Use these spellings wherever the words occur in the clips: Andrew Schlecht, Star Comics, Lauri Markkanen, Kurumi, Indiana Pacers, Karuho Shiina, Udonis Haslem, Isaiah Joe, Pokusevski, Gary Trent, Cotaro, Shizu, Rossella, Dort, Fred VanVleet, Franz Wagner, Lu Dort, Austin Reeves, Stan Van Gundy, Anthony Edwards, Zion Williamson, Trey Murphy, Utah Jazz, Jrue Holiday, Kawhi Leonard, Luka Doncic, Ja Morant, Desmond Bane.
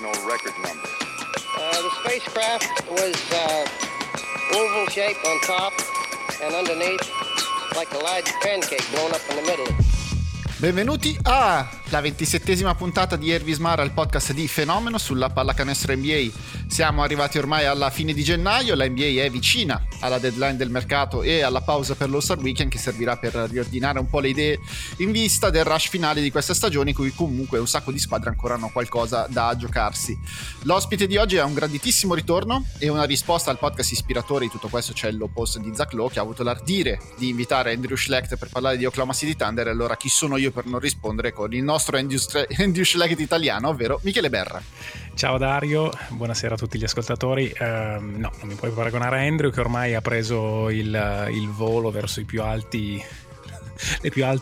national record number. The spacecraft was oval shaped on top and underneath like a large pancake blown up in the middle. Benvenuti alla 27ª puntata di Ervis Mara, il podcast di Fenomeno sulla pallacanestro NBA. Siamo arrivati ormai alla fine di gennaio, la NBA è vicina alla deadline del mercato e alla pausa per l'All-Star Weekend, che servirà per riordinare un po' le idee in vista del rush finale di questa stagione, in cui comunque un sacco di squadre ancora hanno qualcosa da giocarsi. L'ospite di oggi ha un grandissimo ritorno e una risposta al podcast ispiratore di tutto questo. C'è l'opposto di Zach Lowe, che ha avuto l'ardire di invitare Andrew Schlecht per parlare di Oklahoma City Thunder, e allora chi sono io per non rispondere con il nostro Andrew Schlecht italiano, ovvero Michele Berra. Ciao Dario, buonasera a tutti gli ascoltatori. No, non mi puoi paragonare a Andrew, che ormai ha preso il volo verso le più alti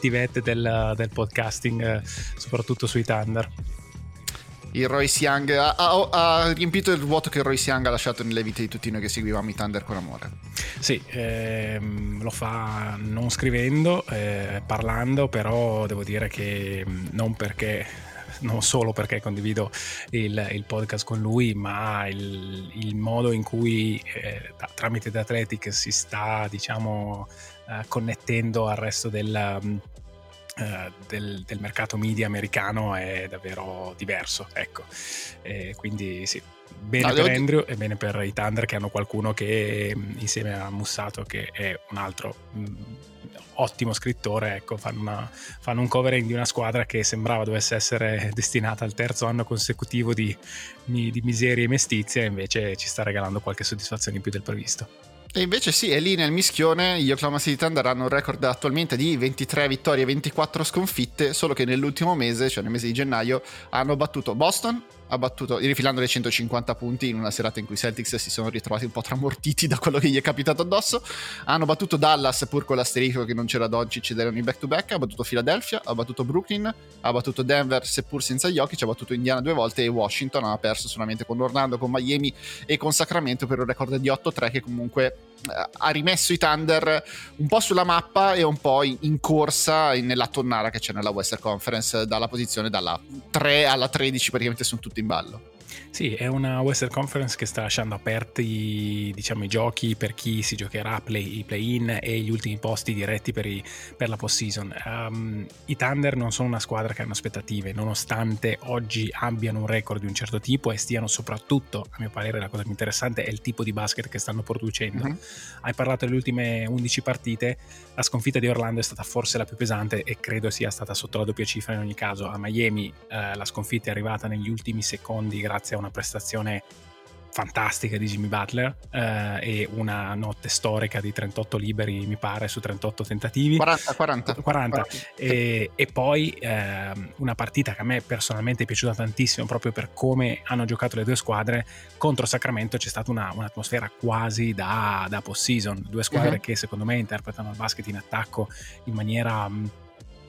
vette del podcasting, soprattutto sui Thunder. Il Royce Young ha riempito il vuoto che il Royce Young ha lasciato nelle vite di tutti noi che seguivamo i Thunder con amore. Sì, lo fa non scrivendo, parlando, però devo dire che non solo perché condivido il podcast con lui, ma il modo in cui tramite The Athletic si sta, diciamo, connettendo al resto del mercato media americano è davvero diverso, ecco, quindi sì, bene per Andrew e bene per i Thunder, che hanno qualcuno che insieme a Mussato, che è un altro ottimo scrittore, ecco, fanno un covering di una squadra che sembrava dovesse essere destinata al terzo anno consecutivo di miseria e mestizia, e invece ci sta regalando qualche soddisfazione in più del previsto. E invece sì, è lì nel mischione. Gli Oklahoma City Thunder hanno un record attualmente di 23 vittorie e 24 sconfitte, solo che nell'ultimo mese, cioè nel mese di gennaio, hanno battuto Boston, rifilando le 150 punti in una serata in cui i Celtics si sono ritrovati un po' tramortiti da quello che gli è capitato addosso. Hanno battuto Dallas, pur con l'asterico che non c'era Doncic, erano in back-to-back. Ha battuto Philadelphia, ha battuto Brooklyn, ha battuto Denver, seppur senza Jokic, ha battuto Indiana 2 volte, e Washington ha perso solamente con Orlando, con Miami e con Sacramento per un record di 8-3, che comunque ha rimesso i Thunder un po' sulla mappa e un po' in corsa nella tonnara che c'è nella Western Conference, dalla posizione dalla 3 alla 13, praticamente sono tutti in ballo. Sì, è una Western Conference che sta lasciando aperti, diciamo, i giochi per chi si giocherà i play-in e gli ultimi posti diretti per la postseason. I Thunder non sono una squadra che hanno aspettative, nonostante oggi abbiano un record di un certo tipo e stiano, soprattutto, a mio parere, la cosa più interessante è il tipo di basket che stanno producendo. Mm-hmm. Hai parlato delle ultime 11 partite, la sconfitta di Orlando è stata forse la più pesante e credo sia stata sotto la doppia cifra in ogni caso. A Miami la sconfitta è arrivata negli ultimi secondi grazie a una prestazione fantastica di Jimmy Butler e una notte storica di 38 liberi, mi pare, su 38 tentativi. 40. E poi una partita che a me personalmente è piaciuta tantissimo proprio per come hanno giocato le due squadre. Contro Sacramento c'è stata un'atmosfera quasi da post-season, due squadre che secondo me interpretano il basket in attacco in maniera...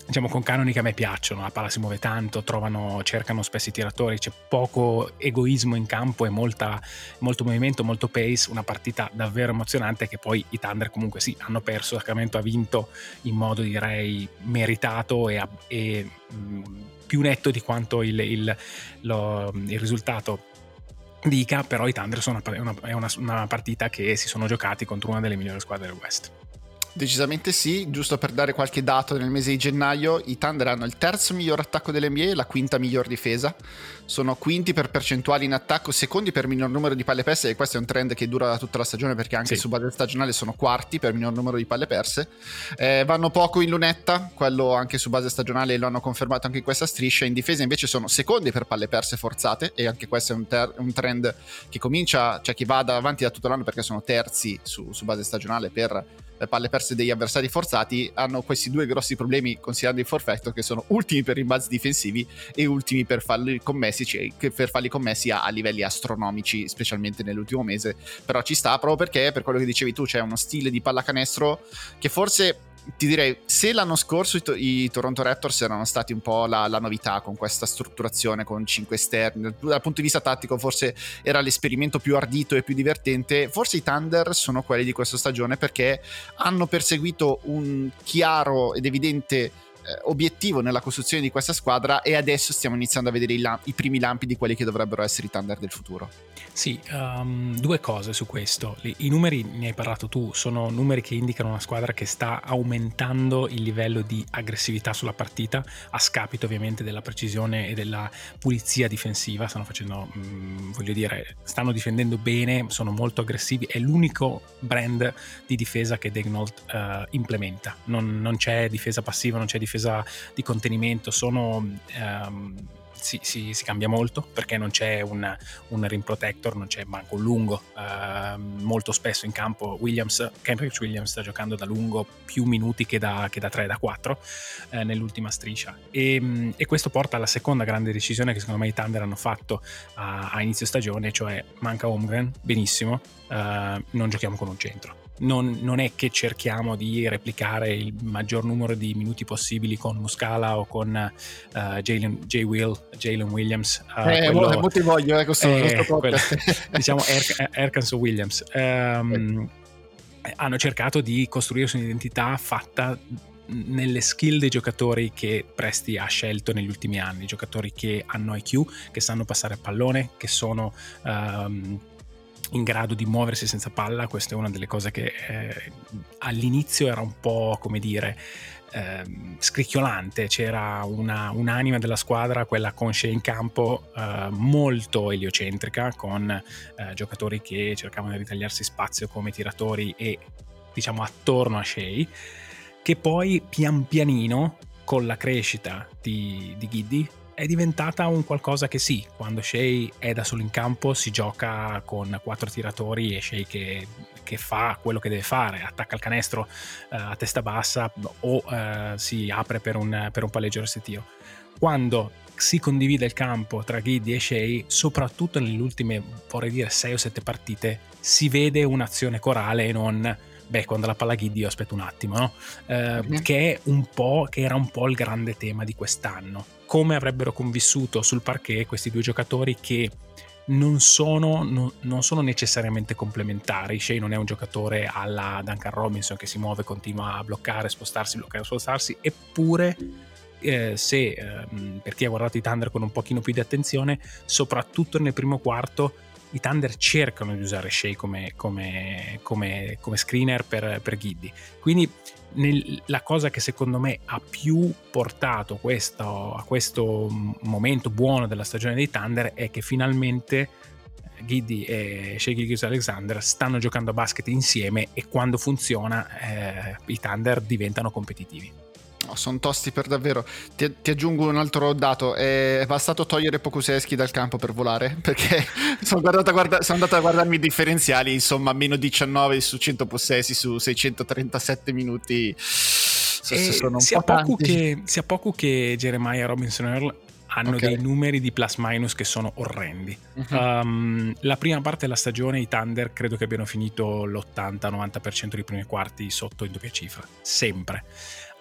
diciamo con canoni che a me piacciono. La palla si muove tanto, cercano spesso i tiratori, c'è poco egoismo in campo e molto movimento, molto pace. Una partita davvero emozionante, che poi i Thunder comunque sì hanno perso, Sacramento ha vinto in modo, direi, meritato e più netto di quanto il risultato dica, però i Thunder sono una partita che si sono giocati contro una delle migliori squadre del West. Decisamente sì. Giusto per dare qualche dato, nel mese di gennaio i Thunder hanno il terzo miglior attacco dell'NBA e la quinta miglior difesa, sono quinti per percentuali in attacco, secondi per minor numero di palle perse, e questo è un trend che dura tutta la stagione, perché anche su base stagionale sono quarti per minor numero di palle perse. Vanno poco in lunetta, quello anche su base stagionale, lo hanno confermato anche in questa striscia. In difesa invece sono secondi per palle perse forzate, e anche questo è un trend che comincia, cioè che va avanti da tutto l'anno, perché sono terzi su base stagionale per palle perse degli avversari forzati. Hanno questi due grossi problemi, considerando il forfait factor, che sono ultimi per rimbalzi difensivi e ultimi per falli commessi, a livelli astronomici, specialmente nell'ultimo mese. Però ci sta, proprio perché, per quello che dicevi tu, c'è uno stile di pallacanestro che forse, ti direi, se l'anno scorso i Toronto Raptors erano stati un po' la novità, con questa strutturazione con 5 esterni, dal punto di vista tattico forse era l'esperimento più ardito e più divertente, forse i Thunder sono quelli di questa stagione, perché hanno perseguito un chiaro ed evidente obiettivo nella costruzione di questa squadra, e adesso stiamo iniziando a vedere i primi lampi di quelli che dovrebbero essere i Thunder del futuro. Sì, due cose su questo. I numeri, ne hai parlato tu, sono numeri che indicano una squadra che sta aumentando il livello di aggressività sulla partita, a scapito ovviamente della precisione e della pulizia difensiva. Stanno facendo, stanno difendendo bene, sono molto aggressivi, è l'unico brand di difesa che Daigneault implementa. Non c'è difesa passiva, non c'è difesa di contenimento, si cambia molto, perché non c'è un rim protector, non c'è manco un lungo. Molto spesso in campo Kenrich Williams sta giocando da lungo più minuti che da 3 da 4 nell'ultima striscia, e questo porta alla seconda grande decisione che secondo me i Thunder hanno fatto a inizio stagione, cioè manca Holmgren, benissimo, non giochiamo con un centro. Non è che cerchiamo di replicare il maggior numero di minuti possibili con Muscala o con Jalen Williams. Molti vogliono questo podcast. Diciamo Erkanso Williams. Hanno cercato di costruirsi un'identità fatta nelle skill dei giocatori che Presti ha scelto negli ultimi anni, giocatori che hanno IQ, che sanno passare il pallone, che sono in grado di muoversi senza palla. Questa è una delle cose che all'inizio era un po', come dire, scricchiolante. C'era un'anima della squadra, quella con Shai in campo, molto eliocentrica, con giocatori che cercavano di ritagliarsi spazio come tiratori e, diciamo, attorno a Shai, che poi pian pianino, con la crescita di Giddy, è diventata un qualcosa che sì, quando Shai è da solo in campo si gioca con 4 tiratori, e Shai che fa quello che deve fare, attacca il canestro a testa bassa o si apre per un palleggio restrittivo. Quando si condivide il campo tra Giddy e Shai, soprattutto nelle ultime, vorrei dire, 6 o 7 partite, si vede un'azione corale e non quando la palla Giddy io aspetto un attimo, no? Che era un po' il grande tema di quest'anno. Come avrebbero convissuto sul parquet questi due giocatori che non sono necessariamente complementari. Shai non è un giocatore alla Duncan Robinson che si muove, continua a bloccare, spostarsi, eppure per chi ha guardato i Thunder con un pochino più di attenzione, soprattutto nel primo quarto, i Thunder cercano di usare Shai come screener per Giddy. Quindi la cosa che secondo me ha più portato a questo momento buono della stagione dei Thunder è che finalmente Giddy e Shai Gilgeous-Alexander stanno giocando a basket insieme, e quando funziona i Thunder diventano competitivi. No, sono tosti per davvero. Ti aggiungo un altro dato: è bastato togliere Pokusevski dal campo per volare, perché sono andato a guardarmi i differenziali, insomma meno 19 su 100 possessi su 637 minuti, sono un sia po' tanti. Poco che Jeremiah Robinson Earl hanno dei numeri di plus minus che sono orrendi. La prima parte della stagione i Thunder credo che abbiano finito l'80-90% dei primi quarti sotto in doppia cifra, sempre.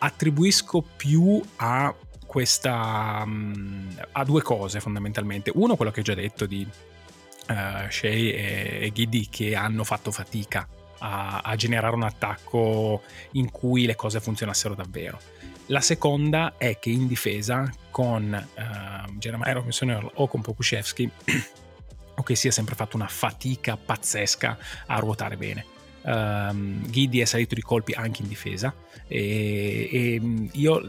Attribuisco più a due cose fondamentalmente. Uno, quello che ho già detto di Shai e Giddy, che hanno fatto fatica a generare un attacco in cui le cose funzionassero davvero. La seconda è che in difesa con Jeremiah Robinson Earl o con Pokusevski si è sempre fatto una fatica pazzesca a ruotare bene. Giddy è salito di colpi anche in difesa, e io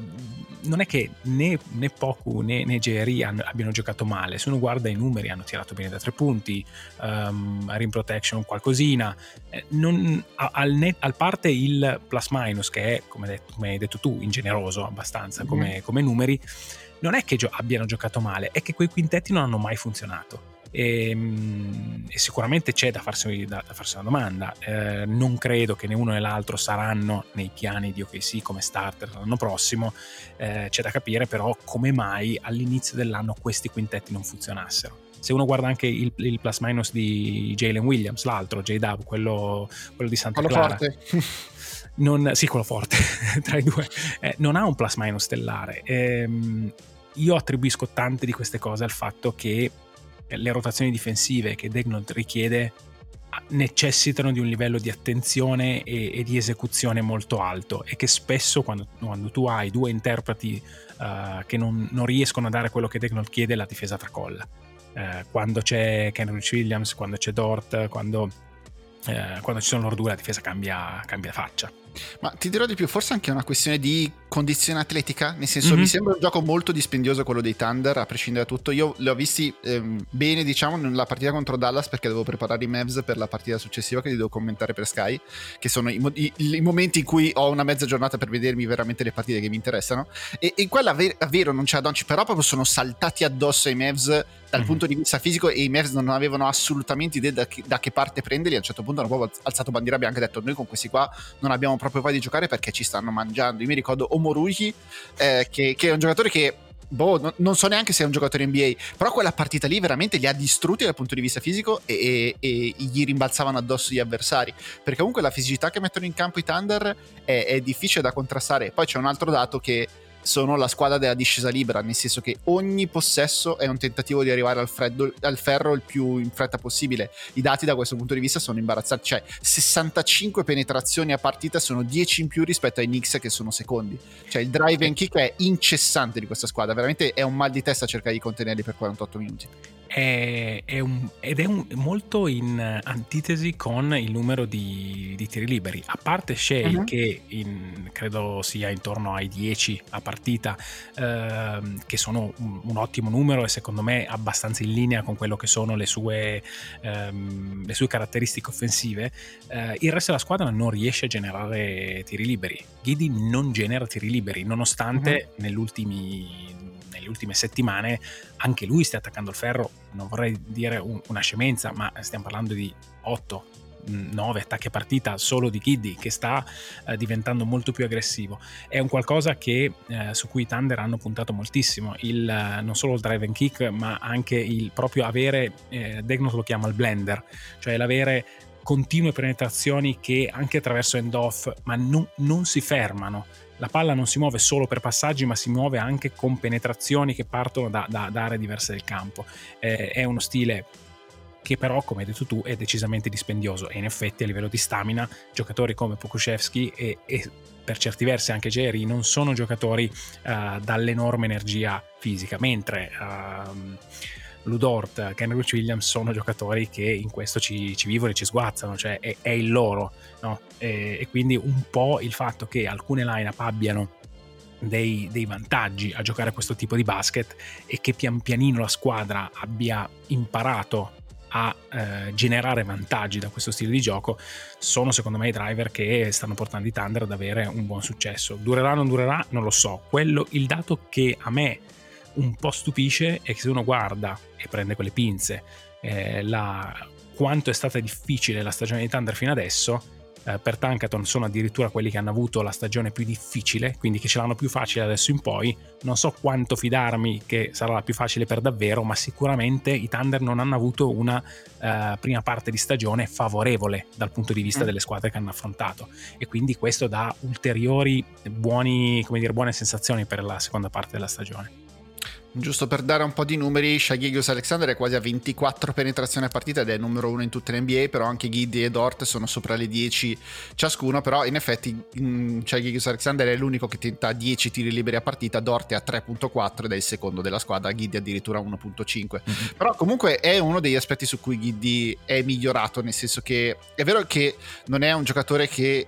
non è che né Poku né Jerry abbiano giocato male. Se uno guarda i numeri, hanno tirato bene da 3 punti, rim protection qualcosina, al parte il plus minus che è, come hai detto tu, ingeneroso abbastanza come numeri. Non è che abbiano giocato male, è che quei quintetti non hanno mai funzionato. E sicuramente c'è da farsi una domanda. Non credo che né uno né l'altro saranno nei piani di OKC come starter l'anno prossimo. C'è da capire però come mai all'inizio dell'anno questi quintetti non funzionassero. Se uno guarda anche il plus minus di Jalen Williams, l'altro J-Dub, quello di Santa Clara, quello forte tra i due, non ha un plus minus stellare. Io attribuisco tante di queste cose al fatto che le rotazioni difensive che Daigneault richiede necessitano di un livello di attenzione e di esecuzione molto alto, e che spesso quando tu hai due interpreti che non riescono a dare quello che Daigneault chiede, la difesa tracolla. Quando c'è Kenrich Williams, quando c'è Dort, quando ci sono loro due, la difesa cambia faccia. Ma ti dirò di più, forse anche è una questione di condizione atletica, nel senso mi sembra un gioco molto dispendioso quello dei Thunder, a prescindere da tutto. Io li ho visti bene, diciamo, nella partita contro Dallas, perché devo preparare i Mavs per la partita successiva che li devo commentare per Sky, che sono i momenti in cui ho una mezza giornata per vedermi veramente le partite che mi interessano, e quella è vero, non c'è Doncic, però proprio sono saltati addosso ai Mavs dal punto di vista fisico, e i Mavs non avevano assolutamente idea da che parte prenderli. A un certo punto hanno proprio alzato bandiera bianca e detto: noi con questi qua non abbiamo proprio poi di giocare, perché ci stanno mangiando. Io mi ricordo Omoruki, che è un giocatore che non so neanche se è un giocatore NBA, però quella partita lì veramente li ha distrutti dal punto di vista fisico, e gli rimbalzavano addosso gli avversari, perché comunque la fisicità che mettono in campo i Thunder è difficile da contrastare. Poi c'è un altro dato, che sono la squadra della discesa libera, nel senso che ogni possesso è un tentativo di arrivare al ferro il più in fretta possibile. I dati da questo punto di vista sono imbarazzanti, cioè 65 penetrazioni a partita sono 10 in più rispetto ai Knicks, che sono secondi. Cioè il drive and kick è incessante di questa squadra, veramente è un mal di testa cercare di contenerli per 48 minuti. È molto in antitesi con il numero di tiri liberi, a parte Shai che credo sia intorno ai 10 a partita, che sono un ottimo numero, e secondo me abbastanza in linea con quello che sono le sue caratteristiche offensive. Il resto della squadra non riesce a generare tiri liberi. Giddy non genera tiri liberi, nonostante nelle ultime settimane anche lui sta attaccando il ferro. Non vorrei dire una scemenza, ma stiamo parlando di 8-9 attacchi a partita solo di Giddy, che sta diventando molto più aggressivo. È un qualcosa che su cui i Thunder hanno puntato moltissimo, non solo il drive and kick, ma anche il proprio avere, Daigneault lo chiama il blender, cioè l'avere continue penetrazioni che anche attraverso end off, ma non si fermano. La palla non si muove solo per passaggi, ma si muove anche con penetrazioni che partono da aree diverse del campo. È uno stile che però, come hai detto tu, è decisamente dispendioso, e in effetti a livello di stamina giocatori come Pokusevski e per certi versi anche Jerry non sono giocatori dall'enorme energia fisica, mentre Ludort, Kenrich Williams sono giocatori che in questo ci vivono e ci sguazzano, cioè è il loro, no? E quindi un po' il fatto che alcune line-up abbiano dei vantaggi a giocare a questo tipo di basket, e che pian pianino la squadra abbia imparato a generare vantaggi da questo stile di gioco, sono secondo me i driver che stanno portando i Thunder ad avere un buon successo. Durerà o non durerà, non lo so. Il dato che a me un po' stupisce è che, se uno guarda e prende quelle pinze quanto è stata difficile la stagione di Thunder fino adesso, per Tankathon sono addirittura quelli che hanno avuto la stagione più difficile, quindi che ce l'hanno più facile adesso in poi. Non so quanto fidarmi che sarà la più facile per davvero, ma sicuramente i Thunder non hanno avuto una prima parte di stagione favorevole dal punto di vista delle squadre che hanno affrontato, e quindi questo dà ulteriori buone sensazioni per la seconda parte della stagione. Giusto per dare un po' di numeri, Shai Gilgeous-Alexander è quasi a 24 penetrazioni a partita ed è numero 1 in tutte le NBA, però anche Giddy e Dort sono sopra le 10 ciascuno. Però in effetti Shai Gilgeous-Alexander è l'unico che tenta 10 tiri liberi a partita, Dort è a 3.4 ed è il secondo della squadra, Giddy addirittura 1.5. Però comunque è uno degli aspetti su cui Giddy è migliorato, nel senso che è vero che non è un giocatore che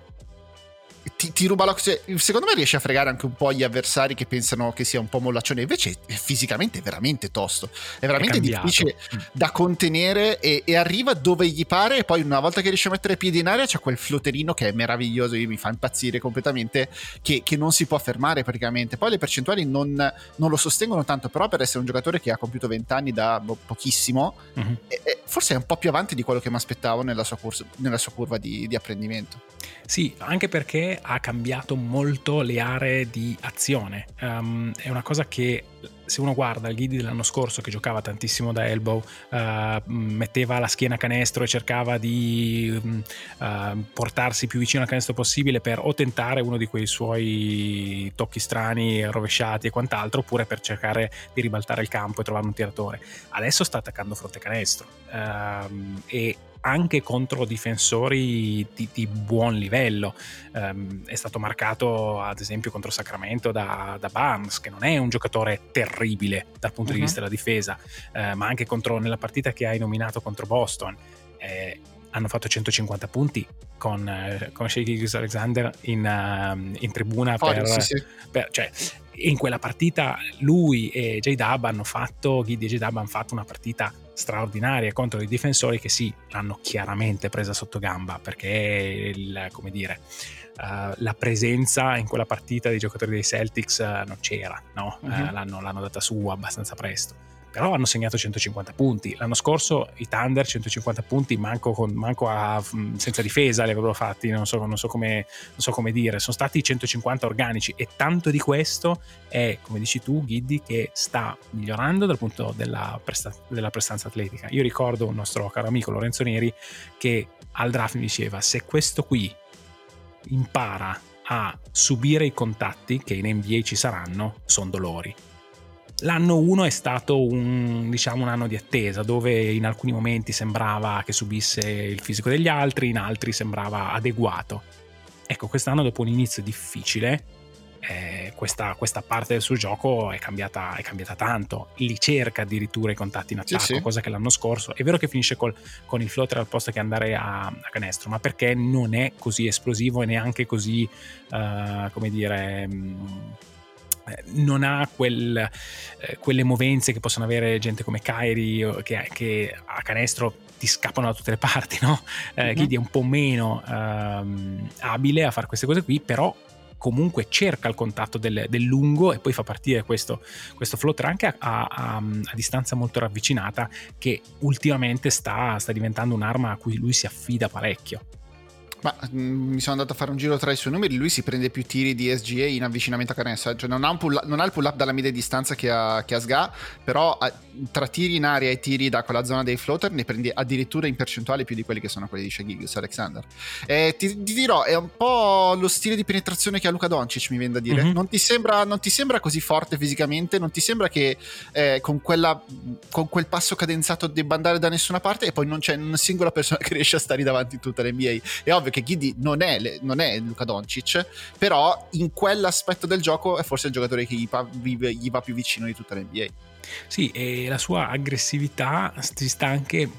ti ruba l'occasione. Secondo me riesce a fregare anche un po' gli avversari che pensano che sia un po' mollaccione, invece è fisicamente veramente tosto, è veramente difficile da contenere, e arriva dove gli pare, e poi una volta che riesce a mettere piede in aria c'è quel floterino che è meraviglioso, mi fa impazzire completamente, che non si può fermare praticamente. Poi le percentuali non lo sostengono tanto, però per essere un giocatore che ha compiuto 20 anni da pochissimo, forse è un po' più avanti di quello che mi aspettavo nella sua curva di apprendimento. Sì, anche perché ha cambiato molto le aree di azione. È una cosa che, se uno guarda il Giddy dell'anno scorso, che giocava tantissimo da elbow, metteva la schiena a canestro e cercava di portarsi più vicino al canestro possibile per o tentare uno di quei suoi tocchi strani, rovesciati e quant'altro, oppure per cercare di ribaltare il campo e trovare un tiratore. Adesso sta attaccando fronte canestro, e anche contro difensori di buon livello. È stato marcato ad esempio contro Sacramento da Barnes, che non è un giocatore terribile dal punto di vista della difesa, ma anche nella partita che hai nominato contro Boston, hanno fatto 150 punti con Shai Gilgeous-Alexander in tribuna. In quella partita lui e J-Dub hanno fatto una partita straordinaria contro dei difensori che l'hanno chiaramente presa sotto gamba, perché la presenza in quella partita dei giocatori dei Celtics non c'era, no? L'hanno data su abbastanza presto, però hanno segnato 150 punti. L'anno scorso i Thunder 150 punti senza difesa li avrebbero fatti, non so come dire, sono stati 150 organici, e tanto di questo è, come dici tu Ghiddi, che sta migliorando dal punto della prestanza atletica. Io ricordo un nostro caro amico Lorenzo Neri che al draft mi diceva: se questo qui impara a subire i contatti, che in NBA ci saranno, sono dolori. L'anno 1 è stato un anno di attesa, dove in alcuni momenti sembrava che subisse il fisico degli altri, in altri sembrava adeguato. Ecco, quest'anno, dopo un inizio difficile, questa parte del suo gioco è cambiata tanto. Li cerca addirittura i contatti in attacco, sì. Cosa che l'anno scorso è vero che finisce con il floater al posto che andare a canestro, ma perché non è così esplosivo e neanche così non ha quelle movenze che possono avere gente come Kyrie, che a canestro ti scappano da tutte le parti, no? Giddy è un po' meno abile a fare queste cose qui, però comunque cerca il contatto del lungo e poi fa partire questo floater anche a distanza molto ravvicinata, che ultimamente sta diventando un'arma a cui lui si affida parecchio. Ma mi sono andato a fare un giro tra i suoi numeri. Lui si prende più tiri di SGA in avvicinamento a canestro, cioè non ha il pull up dalla media distanza che ha Sga, però tra tiri in aria e tiri da quella zona dei floater ne prende addirittura in percentuale più di quelli che sono quelli di Shai Gilgeous-Alexander. Ti dirò, è un po' lo stile di penetrazione che ha Luka Doncic, mi viene da dire. Non ti sembra così forte fisicamente, non ti sembra che con quel passo cadenzato debba andare da nessuna parte, e poi non c'è una singola persona che riesce a stare davanti in tutta l'NBA. È ovvio che Giddy non è Luka Doncic, però in quell'aspetto del gioco è forse il giocatore che gli va più vicino di tutta l'NBA. Sì, e la sua aggressività si sta anche,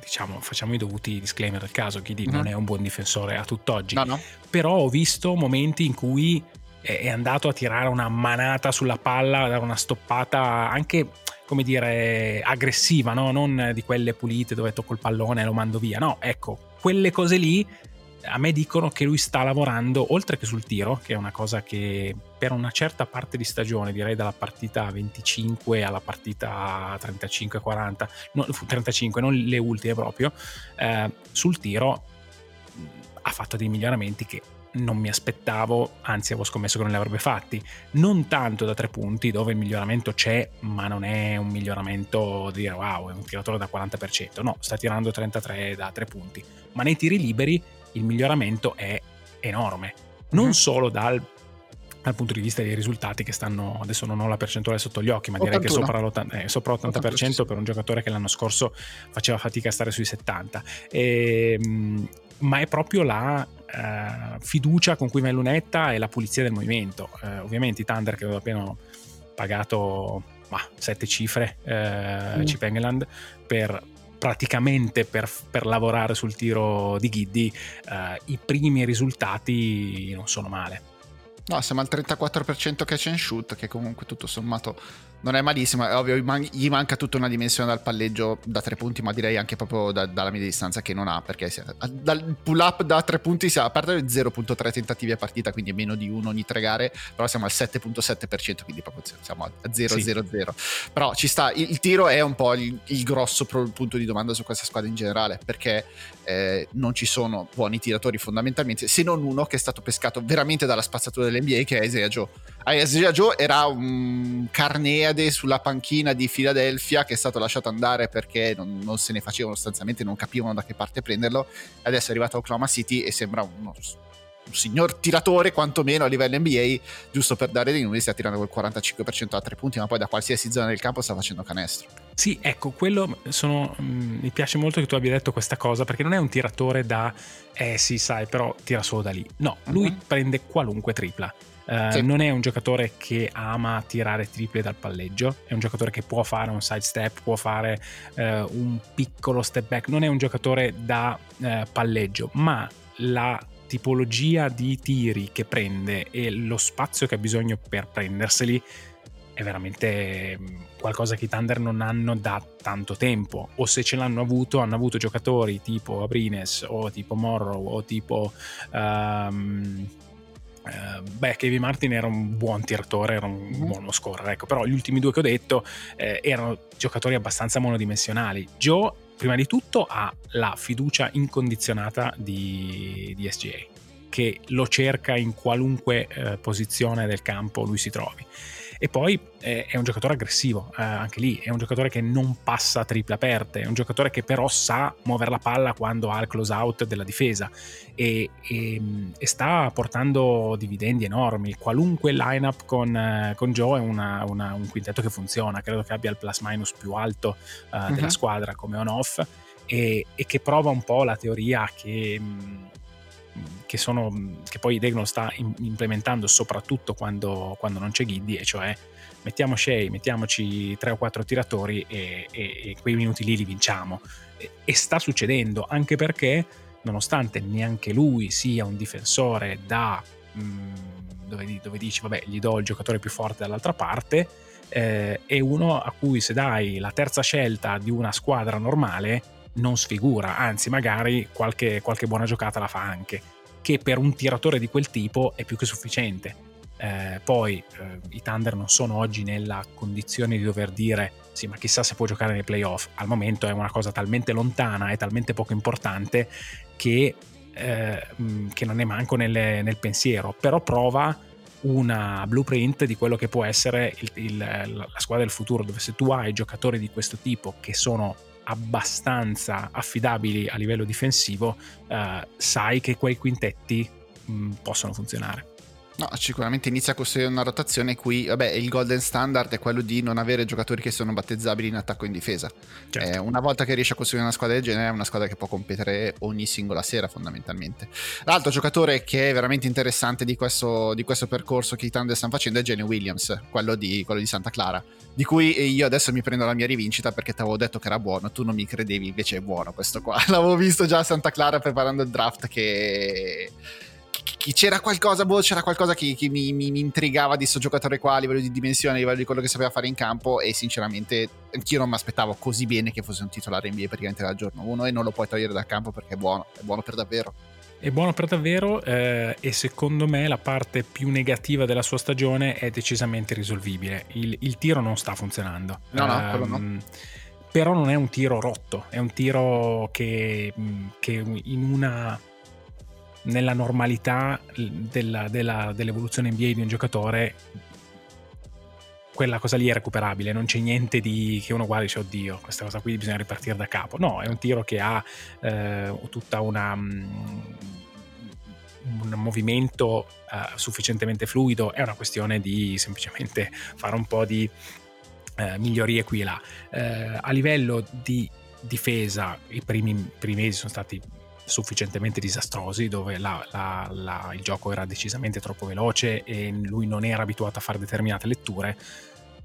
facciamo i dovuti disclaimer del caso, Giddy non è un buon difensore a tutt'oggi, no. Però ho visto momenti in cui è andato a tirare una manata sulla palla, a dare una stoppata anche, aggressiva, no? Non di quelle pulite dove tocco il pallone e lo mando via, no, ecco. Quelle cose lì a me dicono che lui sta lavorando, oltre che sul tiro, che è una cosa che per una certa parte di stagione, direi dalla partita 25 alla partita 35-40, no, 35, non le ultime proprio, sul tiro ha fatto dei miglioramenti che non mi aspettavo, anzi avevo scommesso che non li avrebbe fatti, non tanto da tre punti, dove il miglioramento c'è, ma non è un miglioramento di dire wow, è un tiratore da 40%, no, sta tirando 33 da tre punti, ma nei tiri liberi il miglioramento è enorme, non solo dal punto di vista dei risultati, che stanno, adesso non ho la percentuale sotto gli occhi, ma 81. Direi che sopra l'80% per un giocatore che l'anno scorso faceva fatica a stare sui 70, ma è proprio la fiducia con cui va in lunetta e la pulizia del movimento. Ovviamente i Thunder, che avevo appena pagato 7 cifre Chip Engeland per lavorare sul tiro di Giddy, i primi risultati non sono male. No, siamo al 34% catch and shoot, che comunque tutto sommato non è malissimo. È ovvio, gli manca tutta una dimensione dal palleggio da tre punti, ma direi anche proprio dalla media distanza, che non ha, perché dal pull up da tre punti si ha, a parte 0.3 tentativi a partita, quindi è meno di uno ogni tre gare, però siamo al 7.7%, quindi proprio siamo a 0.00. Sì. Però ci sta, il tiro è un po' il grosso punto di domanda su questa squadra in generale, perché non ci sono buoni tiratori fondamentalmente, se non uno che è stato pescato veramente dalla spazzatura dell'NBA, che è Isaiah Joe. Isaiah Joe era un carneade sulla panchina di Philadelphia che è stato lasciato andare perché non se ne facevano, sostanzialmente non capivano da che parte prenderlo. Adesso è arrivato a Oklahoma City e sembra uno un signor tiratore quantomeno a livello NBA, giusto per dare dei numeri, sta tirando quel 45% a tre punti, ma poi da qualsiasi zona del campo sta facendo canestro. Sì, ecco, quello sono, mi piace molto che tu abbia detto questa cosa, perché non è un tiratore da sì sai però tira solo da lì, no, lui prende qualunque tripla. Sì. Non è un giocatore che ama tirare triple dal palleggio, è un giocatore che può fare un side step, può fare un piccolo step back, non è un giocatore da palleggio, ma la tipologia di tiri che prende e lo spazio che ha bisogno per prenderseli è veramente qualcosa che i Thunder non hanno da tanto tempo, o se ce l'hanno avuto, hanno avuto giocatori tipo Abrines o tipo Morrow o tipo... beh, Kevin Martin era un buon tiratore, era un buono scorer, ecco, però gli ultimi due che ho detto erano giocatori abbastanza monodimensionali. Joe, prima di tutto, ha la fiducia incondizionata di SGA, che lo cerca in qualunque posizione del campo lui si trovi. E poi è un giocatore aggressivo, anche lì è un giocatore che non passa triple aperte, è un giocatore che però sa muovere la palla quando ha il close out della difesa e sta portando dividendi enormi. Qualunque lineup con Joe è un quintetto che funziona, credo che abbia il plus minus più alto della squadra come on off, e che prova un po' la teoria che poi Daigneault sta implementando soprattutto quando non c'è Giddy, e cioè mettiamo Shai, mettiamoci 3 o 4 tiratori e quei minuti lì li vinciamo, e sta succedendo, anche perché nonostante neanche lui sia un difensore da dove dici vabbè gli do il giocatore più forte dall'altra parte, è uno a cui se dai la terza scelta di una squadra normale non sfigura, anzi magari qualche buona giocata la fa anche, che per un tiratore di quel tipo è più che sufficiente. Poi i Thunder non sono oggi nella condizione di dover dire sì ma chissà se può giocare nei playoff, al momento è una cosa talmente lontana e talmente poco importante che non è manco nel pensiero, però prova una blueprint di quello che può essere la squadra del futuro, dove se tu hai giocatori di questo tipo che sono abbastanza affidabili a livello difensivo, sai che quei quintetti possono funzionare. No, sicuramente inizia a costruire una rotazione qui. Vabbè, il golden standard è quello di non avere giocatori che sono battezzabili in attacco e in difesa. Certo. Una volta che riesce a costruire una squadra del genere, è una squadra che può competere ogni singola sera, fondamentalmente. L'altro giocatore che è veramente interessante di questo percorso che i Thunder stanno facendo è Jalen Williams, quello di Santa Clara, di cui io adesso mi prendo la mia rivincita, perché ti avevo detto che era buono, tu non mi credevi, invece è buono questo qua. L'avevo visto già a Santa Clara preparando il draft, che... c'era qualcosa che mi intrigava di sto giocatore qua, a livello di dimensione, a livello di quello che sapeva fare in campo, e sinceramente anch'io non mi aspettavo così bene che fosse un titolare NBA praticamente dal giorno 1, e non lo puoi togliere dal campo perché è buono per davvero e secondo me la parte più negativa della sua stagione è decisamente risolvibile. Il tiro non sta funzionando, no, quello no. Però non è un tiro rotto, è un tiro che nella normalità dell'evoluzione NBA di un giocatore, quella cosa lì è recuperabile, non c'è niente di che uno guarda e dice oddio questa cosa qui bisogna ripartire da capo. No, è un tiro che ha tutta un movimento sufficientemente fluido, è una questione di semplicemente fare un po' di migliorie qui e là. A livello di difesa i primi mesi sono stati sufficientemente disastrosi, dove il gioco era decisamente troppo veloce e lui non era abituato a fare determinate letture.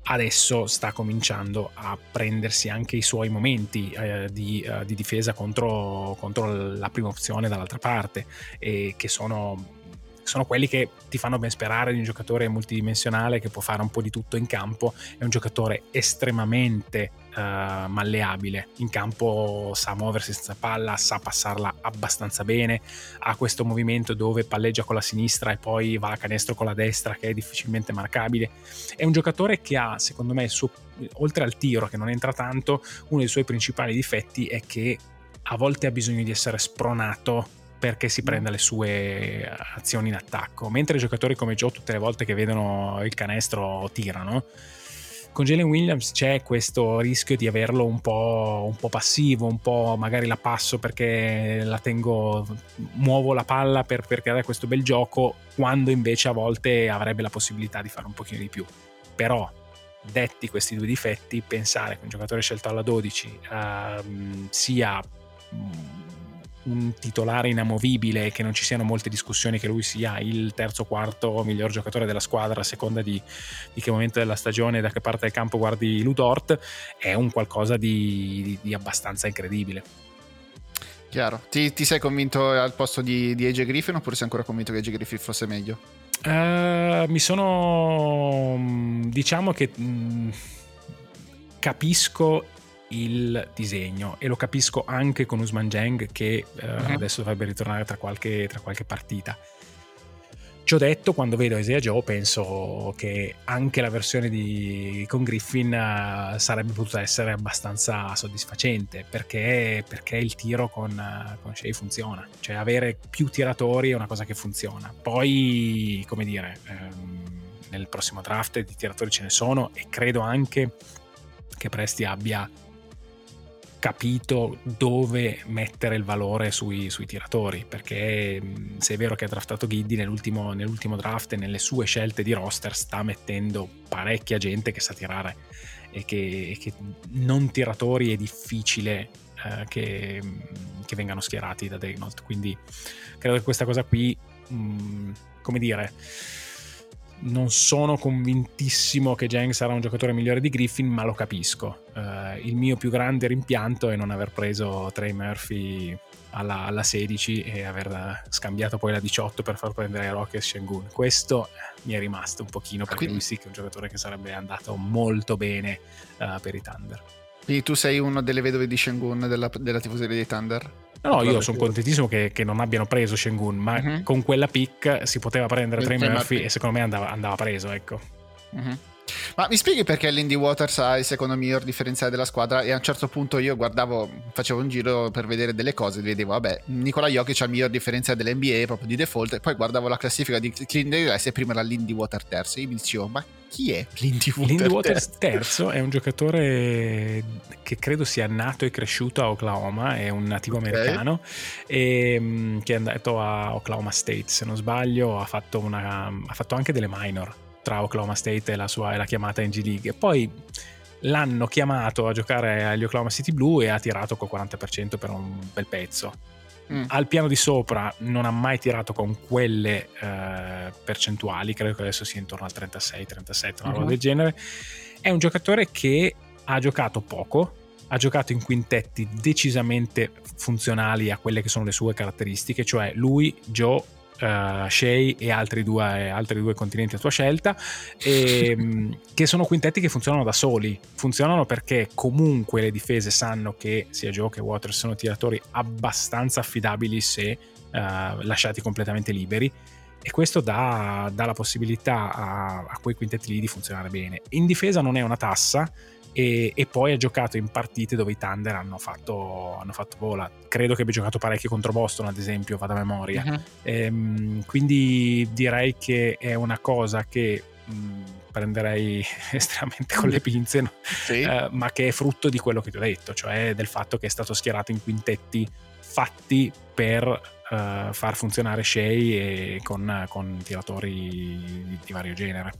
Adesso sta cominciando a prendersi anche i suoi momenti di difesa contro la prima opzione dall'altra parte, e che sono quelli che ti fanno ben sperare di un giocatore multidimensionale che può fare un po' di tutto in campo. È un giocatore estremamente malleabile in campo, sa muoversi senza palla, sa passarla abbastanza bene, ha questo movimento dove palleggia con la sinistra e poi va a canestro con la destra, che è difficilmente marcabile. È un giocatore che ha, secondo me, oltre al tiro che non entra tanto, uno dei suoi principali difetti è che a volte ha bisogno di essere spronato perché si prenda le sue azioni in attacco, mentre i giocatori come Joe tutte le volte che vedono il canestro tirano. Con Jalen Williams c'è questo rischio di averlo un po' passivo, un po' magari la passo perché la tengo, muovo la palla per creare questo bel gioco, quando invece a volte avrebbe la possibilità di fare un pochino di più. Però detti questi due difetti, pensare che un giocatore scelto alla 12 sia un titolare inamovibile, che non ci siano molte discussioni, che lui sia il terzo o quarto miglior giocatore della squadra a seconda di che momento della stagione, da che parte del campo guardi Dort, è un qualcosa di abbastanza incredibile. Chiaro. Ti sei convinto al posto di AJ Griffin, oppure sei ancora convinto che AJ Griffin fosse meglio? Mi sono, diciamo che capisco il disegno, e lo capisco anche con Ousmane Dieng, che adesso dovrebbe ritornare tra qualche partita. Ci ho detto, quando vedo Isaiah Joe penso che anche la versione con Griffin sarebbe potuta essere abbastanza soddisfacente, perché il tiro con Shai funziona, cioè avere più tiratori è una cosa che funziona. Poi, come dire, nel prossimo draft di tiratori ce ne sono, e credo anche che Presti abbia capito dove mettere il valore sui tiratori, perché se è vero che ha draftato Giddy, nell'ultimo draft e nelle sue scelte di roster sta mettendo parecchia gente che sa tirare, e che non tiratori è difficile che vengano schierati da Daigneault. Quindi credo che questa cosa qui, come dire, non sono convintissimo che Jang sarà un giocatore migliore di Griffin, ma lo capisco. Il mio più grande rimpianto è non aver preso Trey Murphy alla 16 e aver scambiato poi la 18 per far prendere Rocky e Sengun. Questo mi è rimasto un pochino, perché lui sì che è un giocatore che sarebbe andato molto bene per i Thunder. Quindi tu sei una delle vedove di Sengun della tifoseria dei Thunder? No, io sono contentissimo che non abbiano preso Sengun, ma con quella pick si poteva prendere Trey Murphy, e secondo me andava preso, ecco. Ma mi spieghi perché Lindy Waters ha il secondo miglior differenziale della squadra, e a un certo punto io facevo un giro per vedere delle cose, vedevo, vabbè, Nikola Jokic ha il miglior differenziale dell'NBA proprio di default, e poi guardavo la classifica di Lindy Waters e prima era Lindy Waters terzo, e io mi dicevo, ma chi è Lindy Waters terzo? È un giocatore che credo sia nato e cresciuto a Oklahoma, è un nativo americano, e che è andato a Oklahoma State, se non sbaglio, ha fatto anche delle minor tra Oklahoma State e la chiamata in G League. Poi l'hanno chiamato a giocare agli Oklahoma City Blue e ha tirato col 40% per un bel pezzo. Al piano di sopra non ha mai tirato con quelle percentuali, credo che adesso sia intorno al 36-37, una roba del genere. È un giocatore che ha giocato poco, ha giocato in quintetti decisamente funzionali a quelle che sono le sue caratteristiche, cioè lui, Joe, Shai e altri due continenti a tua scelta, che sono quintetti che funzionano da soli, funzionano perché comunque le difese sanno che sia Joe che Waters sono tiratori abbastanza affidabili se lasciati completamente liberi, e questo dà la possibilità a quei quintetti lì di funzionare bene. In difesa non è una tassa, e poi ha giocato in partite dove i Thunder hanno fatto vola. Credo che abbia giocato parecchio contro Boston, ad esempio, vado a memoria. Quindi direi che è una cosa che prenderei estremamente con le pinze, no? Ma che è frutto di quello che ti ho detto, cioè del fatto che è stato schierato in quintetti fatti per far funzionare Shai, e con tiratori di vario genere.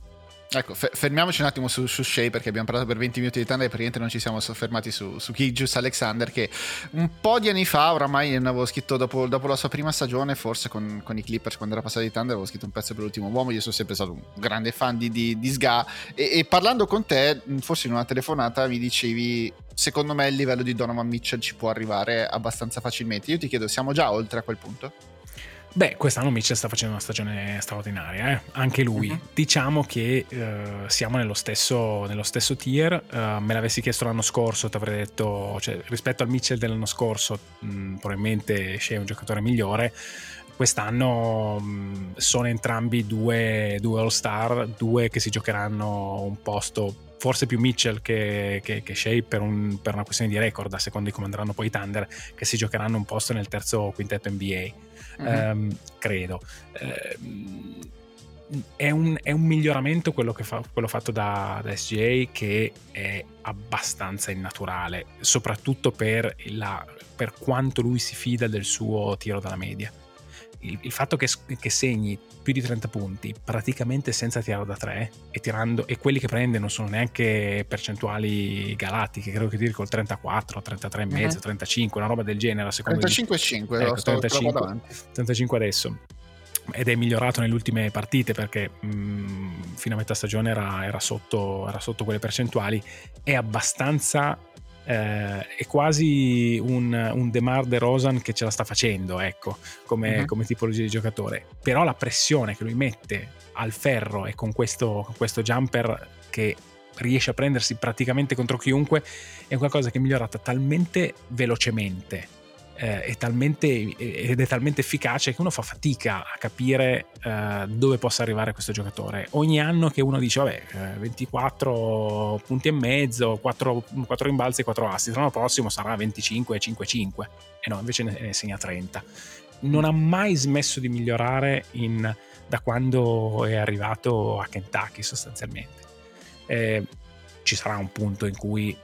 Ecco, fermiamoci un attimo su Shai, perché abbiamo parlato per 20 minuti di Thunder e praticamente non ci siamo soffermati su Gilgeous-Alexander, che un po' di anni fa, oramai ne avevo scritto dopo la sua prima stagione, forse con i Clippers, quando era passato di Thunder, avevo scritto un pezzo per l'ultimo uomo. Io sono sempre stato un grande fan di Sga, e parlando con te, forse in una telefonata, mi dicevi, secondo me il livello di Donovan Mitchell ci può arrivare abbastanza facilmente. Io ti chiedo, siamo già oltre a quel punto? Beh, quest'anno Mitchell sta facendo una stagione straordinaria, anche lui. Diciamo che siamo nello stesso tier. Me l'avessi chiesto l'anno scorso, ti avrei detto, cioè, rispetto al Mitchell dell'anno scorso, probabilmente Shai è un giocatore migliore. Quest'anno sono entrambi due All-Star, due che si giocheranno un posto, forse più Mitchell che Shai per una questione di record, a seconda di come andranno poi i Thunder, che si giocheranno un posto nel terzo quintetto NBA. Credo è un miglioramento quello fatto da SGA, che è abbastanza innaturale, soprattutto per quanto lui si fida del suo tiro dalla media. Il fatto che segni più di 30 punti praticamente senza tirare da tre, e quelli che prende non sono neanche percentuali galattiche, credo che tiri col 34, 33,5, 35, una roba del genere, a seconda 35,5, ecco, 35 adesso, ed è migliorato nelle ultime partite perché fino a metà stagione era sotto quelle percentuali. È abbastanza è quasi un DeMar DeRozan che ce la sta facendo, ecco, come tipologia di giocatore. Però la pressione che lui mette al ferro e con questo jumper che riesce a prendersi praticamente contro chiunque è qualcosa che è migliorata talmente velocemente ed è talmente efficace che uno fa fatica a capire dove possa arrivare questo giocatore. Ogni anno che uno dice vabbè, 24 punti e mezzo, 4 rimbalzi e 4 assist, l'anno prossimo sarà 25 5 5, e no, invece ne segna 30. Non ha mai smesso di migliorare da quando è arrivato a Kentucky, sostanzialmente. Ci sarà un punto in cui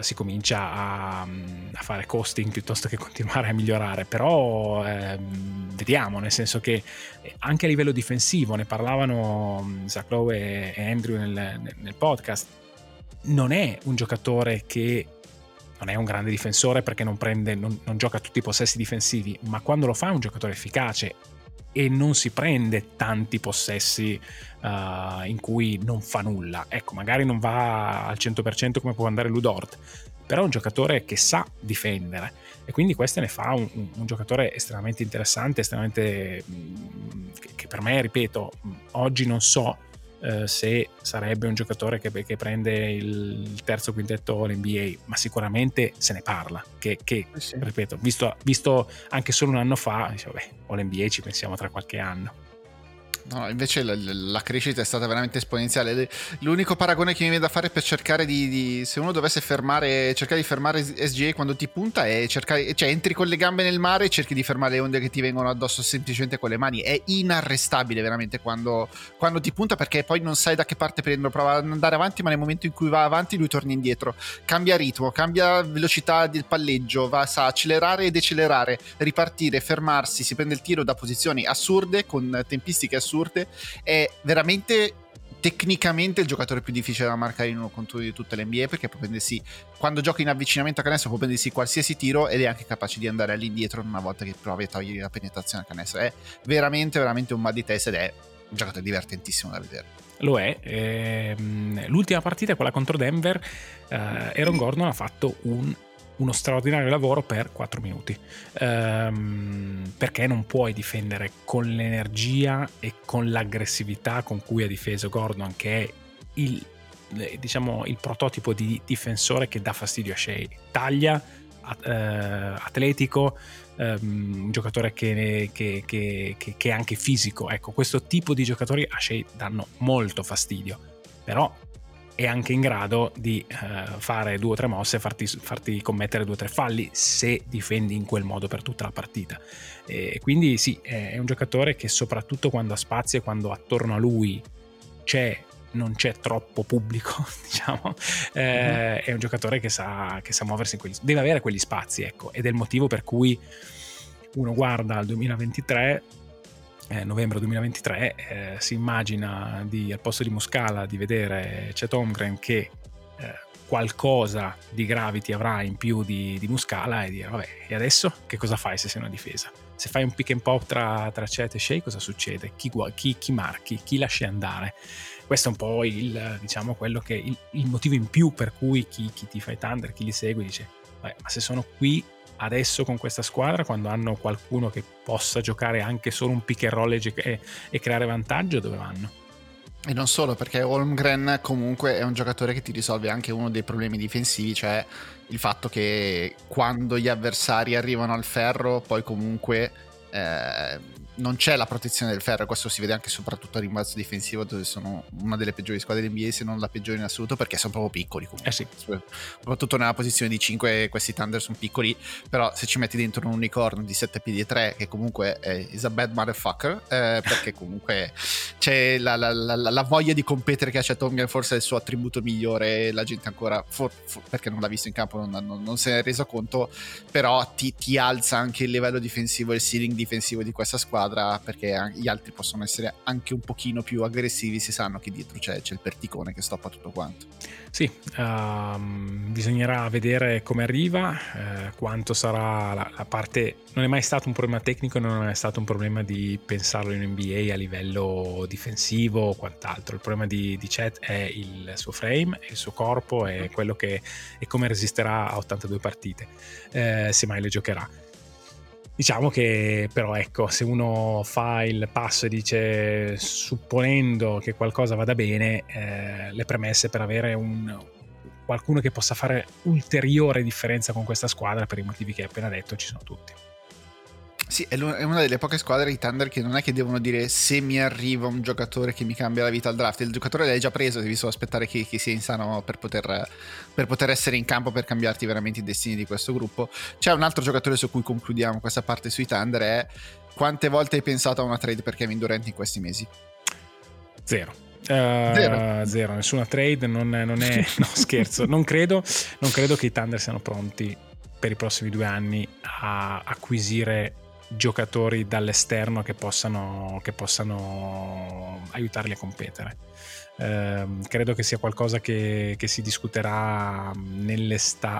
si comincia a fare costing piuttosto che continuare a migliorare, però vediamo, nel senso che anche a livello difensivo ne parlavano Zach Lowe e Andrew nel podcast. Non è un giocatore che non è un grande difensore, perché non gioca tutti i possessi difensivi, ma quando lo fa è un giocatore efficace e non si prende tanti possessi in cui non fa nulla. Ecco, magari non va al 100% come può andare Lu Dort, però è un giocatore che sa difendere, e quindi questo ne fa un giocatore estremamente interessante, estremamente che per me, ripeto, oggi non so se sarebbe un giocatore che prende il terzo quintetto l'NBA, ma sicuramente se ne parla, che sì. Ripeto, visto anche solo un anno fa, dicevo, beh, o l'NBA ci pensiamo tra qualche anno. No, invece la crescita è stata veramente esponenziale. L'unico paragone che mi viene da fare per cercare di se uno dovesse cercare di fermare SGA quando ti punta, è cercare, cioè entri con le gambe nel mare e cerchi di fermare le onde che ti vengono addosso semplicemente con le mani. È inarrestabile veramente quando ti punta, perché poi non sai da che parte prenderlo. Prova ad andare avanti, ma nel momento in cui va avanti lui torna indietro, cambia ritmo, cambia velocità del palleggio, sa accelerare e decelerare, ripartire, fermarsi, si prende il tiro da posizioni assurde con tempistiche assurde. È veramente tecnicamente il giocatore più difficile da marcare in uno contro di tutte le NBA, perché può prendersi, quando gioca in avvicinamento a canestro, può prendersi qualsiasi tiro ed è anche capace di andare all'indietro una volta che provi a togliergli la penetrazione a canestro. È veramente un mal di testa ed è un giocatore divertentissimo da vedere. Lo è. L'ultima partita, quella contro Denver, Aaron Gordon ha fatto uno straordinario lavoro per 4 minuti, perché non puoi difendere con l'energia e con l'aggressività con cui ha difeso Gordon, che è il prototipo di difensore che dà fastidio a Shai. Taglia, atletico, un giocatore che è anche fisico. Ecco, questo tipo di giocatori a Shai danno molto fastidio, però è anche in grado di fare 2 o 3 mosse e farti commettere 2 o 3 falli, se difendi in quel modo per tutta la partita. E quindi sì, è un giocatore che, soprattutto quando ha spazio e quando attorno a lui non c'è troppo pubblico, diciamo, è un giocatore che sa muoversi deve avere quegli spazi, ecco, ed è il motivo per cui uno guarda al 2023, novembre 2023, si immagina al posto di Muscala di vedere Chet Holmgren, che qualcosa di gravity avrà in più di Muscala, e dire vabbè, e adesso che cosa fai se sei una difesa? Se fai un pick and pop tra Chet e Shai, cosa succede? Chi marchi? Chi lasci andare? Questo è un po' il motivo in più per cui chi ti fa i Thunder, chi li segue, dice vabbè, ma se sono qui adesso con questa squadra, quando hanno qualcuno che possa giocare anche solo un pick and roll e creare vantaggio, dove vanno? E non solo, perché Holmgren comunque è un giocatore che ti risolve anche uno dei problemi difensivi, cioè il fatto che quando gli avversari arrivano al ferro, poi comunque non c'è la protezione del ferro, questo si vede anche soprattutto al rimbalzo difensivo, dove sono una delle peggiori squadre dell'NBA, se non la peggiore in assoluto, perché sono proprio piccoli comunque. Sì. Soprattutto nella posizione di 5 questi Thunder sono piccoli, però se ci metti dentro un unicorno di 7 piedi e 3 che comunque is a bad motherfucker, perché comunque c'è la voglia di competere che ha Chatongan, forse è il suo attributo migliore, la gente ancora perché non l'ha visto in campo non se ne è reso conto, però ti alza anche il livello difensivo e il ceiling difensivo di questa squadra, perché gli altri possono essere anche un pochino più aggressivi se sanno che dietro c'è il perticone che stoppa tutto quanto. Sì, bisognerà vedere come arriva, quanto sarà la parte. Non è mai stato un problema tecnico, non è mai stato un problema di pensarlo in NBA a livello difensivo o quant'altro. Il problema di Chet è il suo frame, il suo corpo e quello che è, come resisterà a 82 partite, se mai le giocherà. Diciamo che però, ecco, se uno fa il passo e dice, supponendo che qualcosa vada bene, le premesse per avere qualcuno che possa fare ulteriore differenza con questa squadra, per i motivi che hai appena detto, ci sono tutti. Sì, è una delle poche squadre, i Thunder, che non è che devono dire se mi arriva un giocatore che mi cambia la vita al draft, il giocatore l'hai già preso, devi solo aspettare che sia in sano per poter essere in campo, per cambiarti veramente i destini di questo gruppo. C'è un altro giocatore su cui concludiamo questa parte sui Thunder, è quante volte hai pensato a una trade per Kevin Durant in questi mesi? Zero, nessuna trade, non è no scherzo, non credo che i Thunder siano pronti per i prossimi 2 anni a acquisire giocatori dall'esterno che possano aiutarli a competere. Credo che sia qualcosa che si discuterà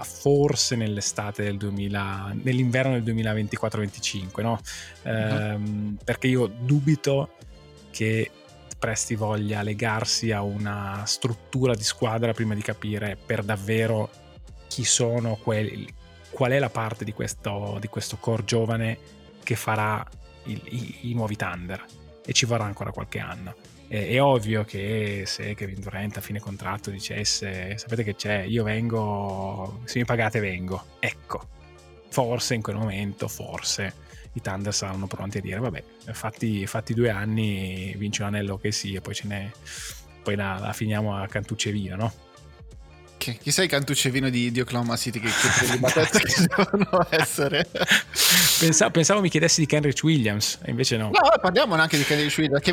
forse nell'estate del nell'inverno del 2024-25, no? Perché io dubito che presti voglia legarsi a una struttura di squadra prima di capire per davvero chi sono quelli, qual è la parte di questo core giovane che farà i nuovi Thunder, e ci vorrà ancora qualche anno. È ovvio che se Kevin Durant a fine contratto dicesse, sapete che c'è, io vengo, se mi pagate vengo, ecco, forse in quel momento i Thunder saranno pronti a dire vabbè, fatti 2 anni, vinci un anello che sì, e poi la finiamo a cantucce vino, no? Chi sei Cantuccevino di Oklahoma City che devono essere? Pensavo mi chiedessi di Kenrich Williams, e invece no. No, parliamo neanche di Kenrich Williams, che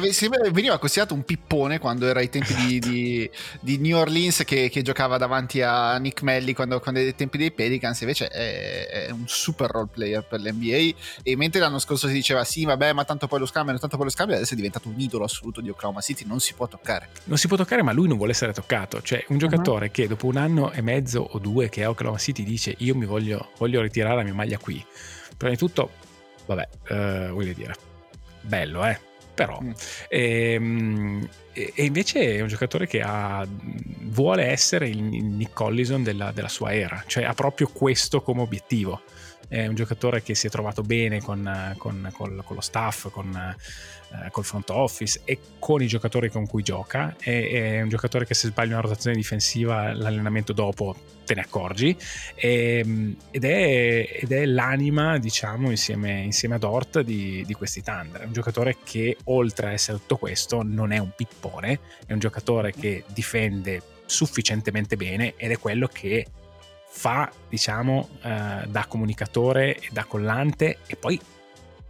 veniva considerato un pippone quando era ai tempi di New Orleans, che giocava davanti a Nick Melly quando ai tempi dei Pelicans. Invece è un super role player per l'NBA, e mentre l'anno scorso si diceva sì vabbè ma tanto poi lo scambio, adesso è diventato un idolo assoluto di Oklahoma City, non si può toccare, ma lui non vuole essere toccato. Cioè un giocatore che dopo un anno e mezzo o 2 che Oklahoma City dice io mi voglio ritirare la mia maglia qui, prima di tutto vabbè, voglio dire bello, però e invece è un giocatore che vuole essere il Nick Collison della sua era, cioè ha proprio questo come obiettivo. È un giocatore che si è trovato bene con lo staff, col front office e con i giocatori con cui gioca. È un giocatore che, se sbaglia una rotazione difensiva, l'allenamento dopo te ne accorgi, ed è l'anima, diciamo, insieme a Dort di questi Thunder. È un giocatore che, oltre a essere tutto questo, non è un pippone, è un giocatore che difende sufficientemente bene, ed è quello che fa, diciamo, da comunicatore e da collante, e poi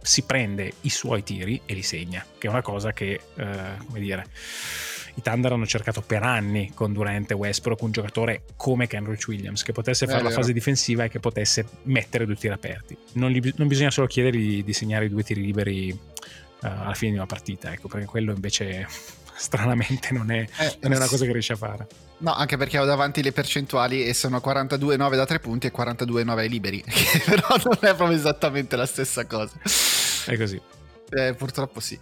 si prende i suoi tiri e li segna, che è una cosa che, come dire, i Thunder hanno cercato per anni con Durant e Westbrook, un giocatore come Kenrich Williams che potesse fare la fase difensiva e che potesse mettere 2 tiri aperti. Non bisogna solo chiedergli di segnare 2 tiri liberi alla fine di una partita, ecco, perché quello invece stranamente non è una cosa che riesce a fare. No, anche perché ho davanti le percentuali e sono 42-9 da 3 punti e 42-9 ai liberi, che però non è proprio esattamente la stessa cosa. È così. Purtroppo sì.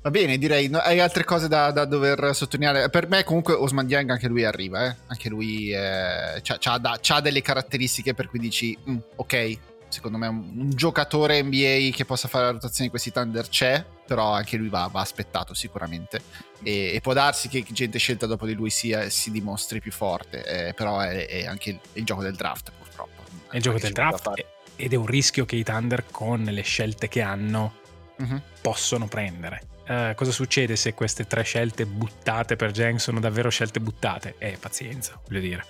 Va bene, direi, hai altre cose da dover sottolineare? Per me comunque Ousmane Dieng anche lui arriva, anche lui c'ha delle caratteristiche per cui dici ok, secondo me un giocatore NBA che possa fare la rotazione di questi Thunder c'è, però anche lui va aspettato sicuramente, e può darsi che gente scelta dopo di lui si dimostri più forte, però è anche il gioco del draft, purtroppo. È il gioco del draft, ed è un rischio che i Thunder, con le scelte che hanno, possono prendere. Cosa succede se queste tre scelte buttate per Jeng sono davvero scelte buttate? Pazienza, voglio dire.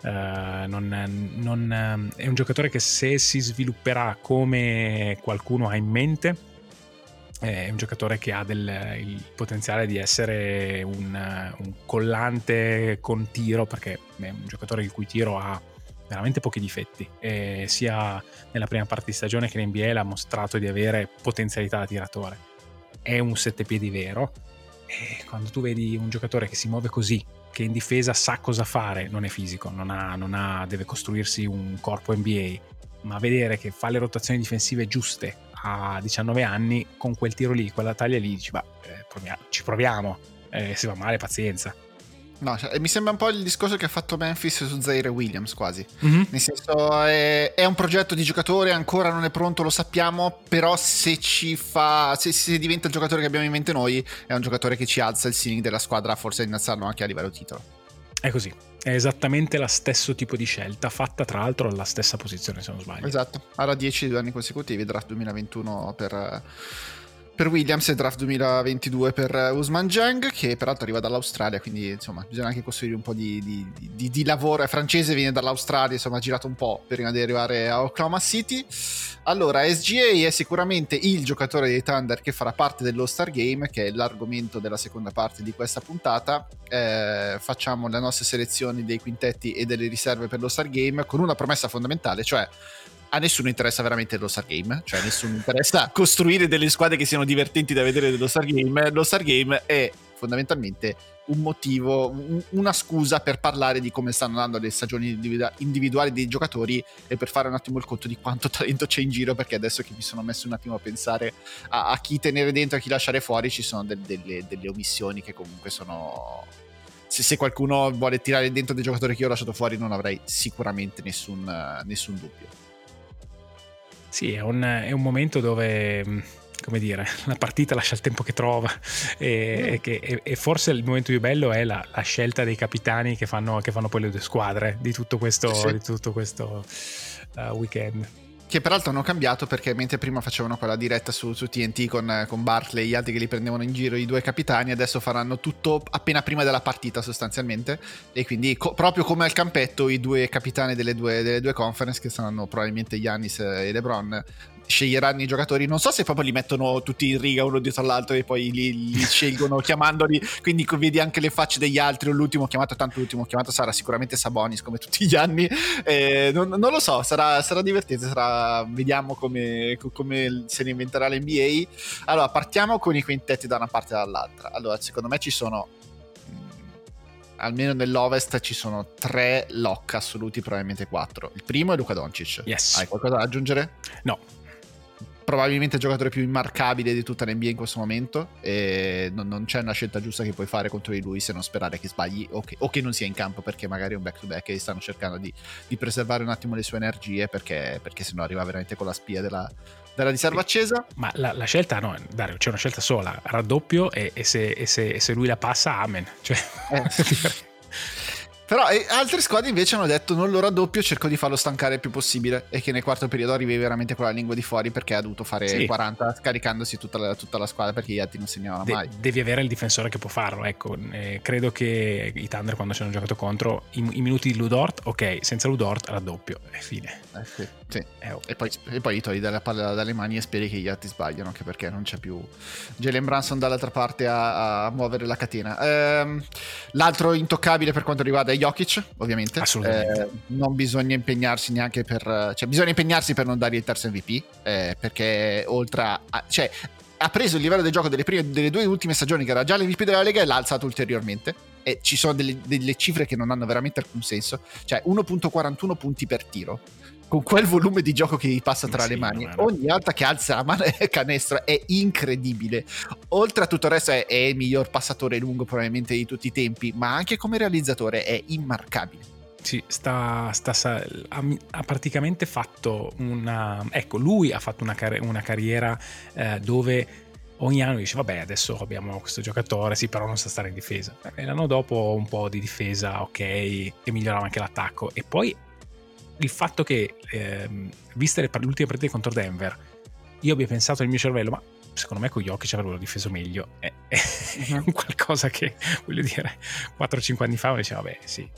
È un giocatore che, se si svilupperà come qualcuno ha in mente, è un giocatore che ha il potenziale di essere un collante con tiro, perché è un giocatore il cui tiro ha veramente pochi difetti, e sia nella prima parte di stagione che in NBA l'ha mostrato di avere potenzialità da tiratore. È un sette piedi vero, e quando tu vedi un giocatore che si muove così, che in difesa sa cosa fare, non è fisico, deve costruirsi un corpo NBA, ma vedere che fa le rotazioni difensive giuste a 19 anni, con quel tiro lì, quella taglia lì, dici, ci proviamo, se va male pazienza. No, mi sembra un po' il discorso che ha fatto Memphis su Zaire Williams, quasi. Nel senso, è un progetto di giocatore, ancora non è pronto, lo sappiamo, però se diventa il giocatore che abbiamo in mente noi, è un giocatore che ci alza il ceiling della squadra, forse innalzarlo anche a livello titolo. È così, è esattamente lo stesso tipo di scelta, fatta tra l'altro alla stessa posizione, se non sbaglio. Esatto, alla 10 2 anni consecutivi, draft 2021 per Williams e draft 2022 per Ousmane Dieng, che peraltro arriva dall'Australia, quindi insomma bisogna anche costruire un po' di lavoro. È francese, viene dall'Australia, insomma ha girato un po' prima di arrivare a Oklahoma City. Allora, SGA è sicuramente il giocatore dei Thunder che farà parte dell'All-Star Game, che è l'argomento della seconda parte di questa puntata. Facciamo le nostre selezioni dei quintetti e delle riserve per l'All-Star Game, con una promessa fondamentale, cioè a nessuno interessa veramente lo Star Game, cioè nessuno interessa costruire delle squadre che siano divertenti da vedere dello Star Game. Lo Star Game è fondamentalmente un motivo, una scusa per parlare di come stanno andando le stagioni individuali dei giocatori e per fare un attimo il conto di quanto talento c'è in giro, perché adesso che mi sono messo un attimo a pensare a chi tenere dentro, a chi lasciare fuori, ci sono delle omissioni che comunque sono... Se qualcuno vuole tirare dentro dei giocatori che io ho lasciato fuori, non avrei sicuramente nessun dubbio. Sì, è un momento dove, come dire, la partita lascia il tempo che trova, e forse il momento più bello è la scelta dei capitani che fanno poi le due squadre di tutto questo, sì. Di tutto questo weekend. Che peraltro hanno cambiato, perché mentre prima facevano quella diretta su TNT con Barkley e gli altri che li prendevano in giro, i due capitani, adesso faranno tutto appena prima della partita sostanzialmente, e quindi proprio come al campetto i due capitani delle due conference, che saranno probabilmente Giannis e LeBron, sceglieranno i giocatori. Non so se proprio li mettono tutti in riga uno dietro l'altro e poi li scelgono chiamandoli, quindi vedi anche le facce degli altri. L'ultimo chiamato sarà sicuramente Sabonis, come tutti gli anni. Non lo so, sarà divertente, vediamo come se ne inventerà l'NBA. Allora, partiamo con i quintetti da una parte e dall'altra. Allora, secondo me ci sono, almeno nell'Ovest, ci sono tre lock assoluti, probabilmente quattro. Il primo è Luka Doncic. Yes. Hai qualcosa da aggiungere? No. Probabilmente il giocatore più immarcabile di tutta l'NBA in questo momento, e non c'è una scelta giusta che puoi fare contro di lui, se non sperare che sbagli o che non sia in campo, perché magari è un back-to-back e stanno cercando di preservare un attimo le sue energie, perché sennò arriva veramente con la spia della riserva accesa. Ma la scelta, no, Dario, c'è una scelta sola: raddoppio, e se lui la passa, amen. Cioè, Però altre squadre invece hanno detto: non lo raddoppio, cerco di farlo stancare il più possibile, e che nel quarto periodo arrivi veramente con la lingua di fuori, perché ha dovuto fare 40 caricandosi tutta la squadra, perché gli altri non segnavano mai. Devi avere il difensore che può farlo, ecco. Credo che i Thunder, quando ci hanno giocato contro, i minuti di Lu Dort, ok, senza Lu Dort raddoppio, è fine. Sì. E poi gli togli la palla dalle mani e speri che gli altri sbagliano, anche perché non c'è più Jalen Brunson dall'altra parte a muovere la catena. L'altro intoccabile per quanto riguarda Jokic, ovviamente. Assolutamente. Non bisogna impegnarsi neanche per... Cioè, bisogna impegnarsi per non dargli il terzo MVP, perché oltre a... Cioè, ha preso il livello del gioco delle due ultime stagioni, che era già l'MVP della Lega, e l'ha alzato ulteriormente. E ci sono delle cifre che non hanno veramente alcun senso. Cioè, 1.41 punti per tiro, con quel volume di gioco che gli passa tra le mani. Ogni volta che alza la mano è canestro, è incredibile. Oltre a tutto il resto è il miglior passatore lungo probabilmente di tutti i tempi, ma anche come realizzatore è immarcabile. Sì, ha praticamente fatto una... Ecco, lui ha fatto una carriera dove ogni anno dice: vabbè, adesso abbiamo questo giocatore, sì, però non sa stare in difesa. E l'anno dopo un po' di difesa, ok, e migliorava anche l'attacco. E poi... il fatto che, viste l'ultima partita contro Denver, io abbia pensato nel mio cervello: ma secondo me con Jokic avrebbero difeso meglio, è qualcosa che, voglio dire, 4-5 anni fa uno diceva vabbè sì,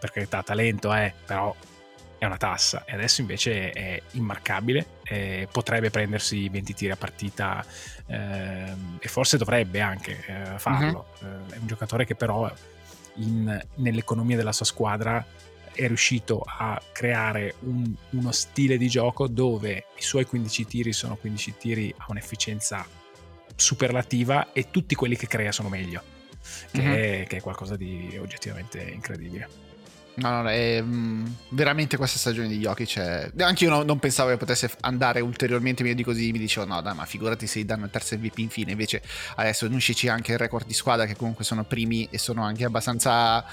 per carità, talento però è una tassa, e adesso invece è immarcabile, potrebbe prendersi 20 tiri a partita, e forse dovrebbe anche farlo. È un giocatore che però nell'economia della sua squadra è riuscito a creare uno stile di gioco dove i suoi 15 tiri sono 15 tiri a un'efficienza superlativa e tutti quelli che crea sono meglio, che è qualcosa di oggettivamente incredibile. No, è veramente questa stagione di Jokic è... Anche io non pensavo che potesse andare ulteriormente meglio di così. Mi dicevo no dai, ma figurati se gli danno il terzo MVP infine. Invece adesso annuncici anche il record di squadra, che comunque sono primi e sono anche abbastanza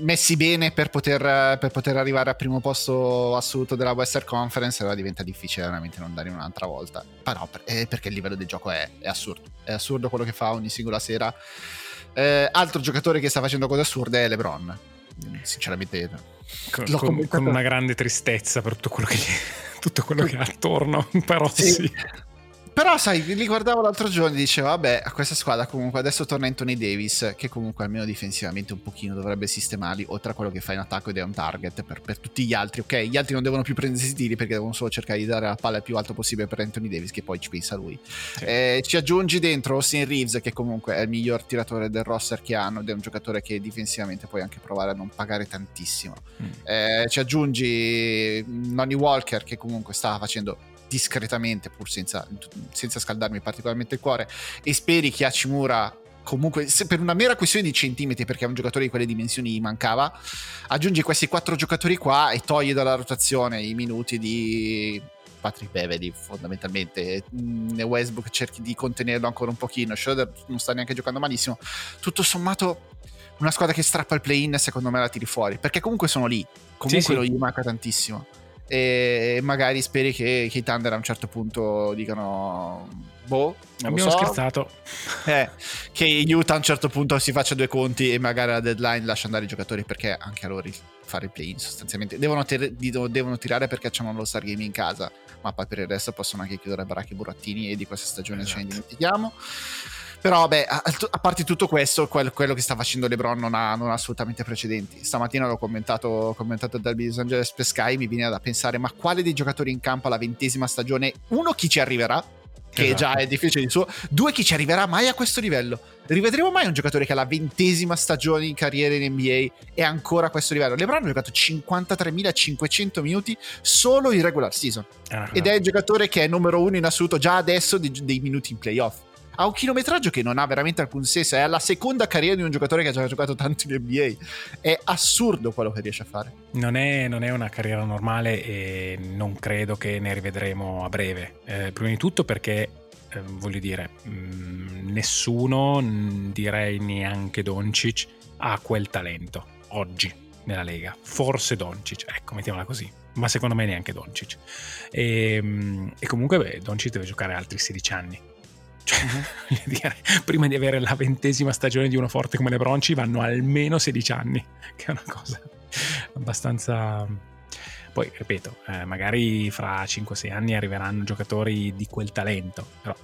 messi bene per poter arrivare al primo posto assoluto della Western Conference. Allora diventa difficile veramente non dare un'altra volta, però perché il livello del gioco è assurdo. È assurdo quello che fa ogni singola sera. Altro giocatore che sta facendo cose assurde è LeBron, sinceramente con una grande tristezza per tutto quello che è attorno, però sì. Però sai, li guardavo l'altro giorno e dicevo vabbè, a questa squadra comunque adesso torna Anthony Davis, che comunque almeno difensivamente un pochino dovrebbe sistemarli, oltre a quello che fa in attacco ed è un target per tutti gli altri. Ok, gli altri non devono più prendersi tiri perché devono solo cercare di dare la palla il più alto possibile per Anthony Davis, che poi ci pensa lui. Sì. Ci aggiungi dentro Austin Reeves, che comunque è il miglior tiratore del roster che hanno ed è un giocatore che difensivamente puoi anche provare a non pagare tantissimo. Ci aggiungi Lonnie Walker, che comunque sta facendo discretamente, pur senza scaldarmi particolarmente il cuore, e speri che Hachimura comunque, se per una mera questione di centimetri, perché a un giocatore di quelle dimensioni mancava. Aggiungi questi 4 giocatori qua e togli dalla rotazione i minuti di Patrick Beverly fondamentalmente. Westbrook cerchi di contenerlo ancora un pochino, Schroeder non sta neanche giocando malissimo. Tutto sommato una squadra che strappa il play-in secondo me la tiri fuori, perché comunque sono lì, comunque sì. Non gli manca tantissimo. E magari speri che i Thunder a un certo punto dicano boh, non lo so. Scherzato. Che Utah a un certo punto si faccia due conti e magari alla deadline lascia andare i giocatori, perché anche a loro fare il play-in sostanzialmente devono tirare, perché c'è un all-star game in casa, ma poi per il resto possono anche chiudere baracche e burattini, e di questa stagione ce ne dimentichiamo. Però beh, a parte tutto questo, quello che sta facendo LeBron non ha assolutamente precedenti. Stamattina l'ho commentato dal Los Angeles per Sky, mi viene da pensare, ma quale dei giocatori in campo alla 20ª stagione, uno, chi ci arriverà, che già è difficile di suo, 2, chi ci arriverà mai a questo livello? Rivedremo mai un giocatore che alla 20ª stagione in carriera in NBA è ancora a questo livello? LeBron ha giocato 53.500 minuti solo in regular season, ed è il giocatore che è numero 1 in assoluto già adesso dei minuti in playoff. Ha un chilometraggio che non ha veramente alcun senso. È alla seconda carriera di un giocatore che ha già giocato tanto in NBA. È assurdo quello che riesce a fare. Non è una carriera normale, e non credo che ne rivedremo a breve. Prima di tutto perché, voglio dire, nessuno, direi neanche Doncic, ha quel talento oggi nella Lega. Forse Doncic, ecco, mettiamola così, ma secondo me neanche Doncic. E comunque Doncic deve giocare altri 16 anni. Cioè, voglio dire, prima di avere la 20ª stagione di uno forte come LeBron ci vanno almeno 16 anni, che è una cosa abbastanza... Poi, ripeto, magari fra 5-6 anni arriveranno giocatori di quel talento, però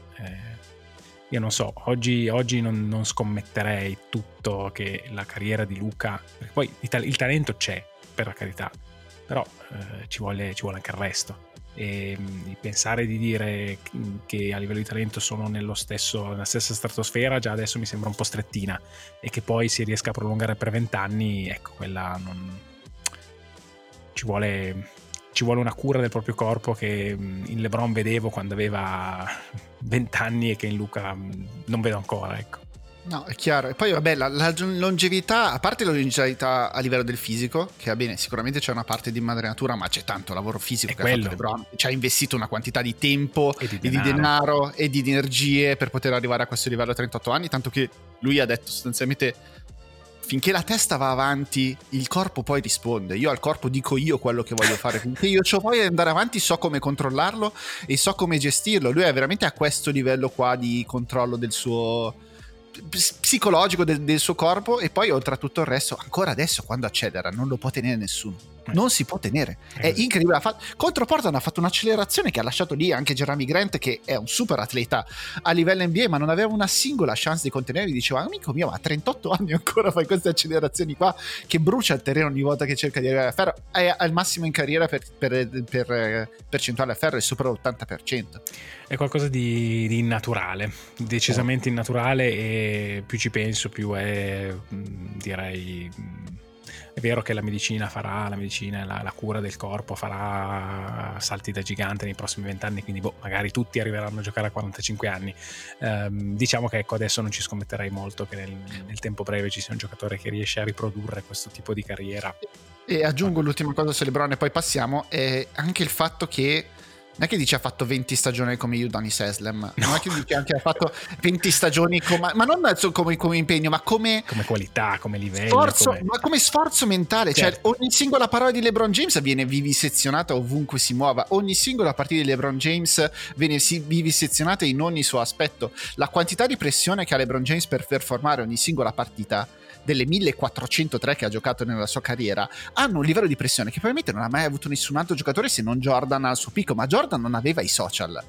io non so, oggi non scommetterei tutto che la carriera di Luka, perché poi il talento c'è, per la carità, però ci vuole anche il resto. E pensare di dire che a livello di talento sono nella stessa stratosfera già adesso mi sembra un po' strettina, e che poi si riesca a prolungare per 20 anni, ecco, quella non... ci vuole una cura del proprio corpo che in LeBron vedevo quando aveva 20 anni e che in Luka non vedo ancora, ecco. No, è chiaro. E poi vabbè, la longevità, a parte la longevità a livello del fisico, che va bene, sicuramente c'è una parte di immadratura, ma c'è tanto lavoro fisico che ha fatto LeBron. Ci ha investito una quantità di tempo e di denaro e di energie per poter arrivare a questo livello a 38 anni, tanto che lui ha detto sostanzialmente finché la testa va avanti il corpo poi risponde. Io al corpo dico io quello che voglio fare, finché io c'ho voglia di andare avanti so come controllarlo e so come gestirlo. Lui è veramente a questo livello qua di controllo del suo... psicologico del suo corpo, e poi oltre a tutto il resto ancora adesso quando accelera non lo può tenere nessuno. non si può tenere, è incredibile. Contro Portland ha fatto un'accelerazione che ha lasciato lì anche Jeremy Grant, che è un super atleta a livello NBA, ma non aveva una singola chance di contenerli. Diceva, amico mio, ma a 38 anni ancora fai queste accelerazioni qua, che brucia il terreno ogni volta che cerca di arrivare a ferro. È al massimo in carriera per percentuale a ferro, è sopra l'80%. È qualcosa di innaturale, decisamente innaturale, e più ci penso più è, direi... È vero che la medicina, la cura del corpo farà salti da gigante nei prossimi 20 anni, quindi magari tutti arriveranno a giocare a 45 anni. Diciamo che adesso non ci scommetterei molto che nel tempo breve ci sia un giocatore che riesce a riprodurre questo tipo di carriera. E aggiungo l'ultima cosa su LeBron e poi passiamo, è anche il fatto che non è che dice ha fatto 20 stagioni come Udonis Haslem, no. Non è che dice anche ha fatto 20 stagioni ma non come impegno, ma come qualità, come livello, sforzo, ma come sforzo mentale, certo. Cioè ogni singola parola di LeBron James viene vivisezionata ovunque si muova, ogni singola partita di LeBron James viene vivisezionata in ogni suo aspetto. La quantità di pressione che ha LeBron James per performare ogni singola partita, delle 1403 che ha giocato nella sua carriera, hanno un livello di pressione che probabilmente non ha mai avuto nessun altro giocatore, se non Jordan al suo picco, ma Jordan non aveva i social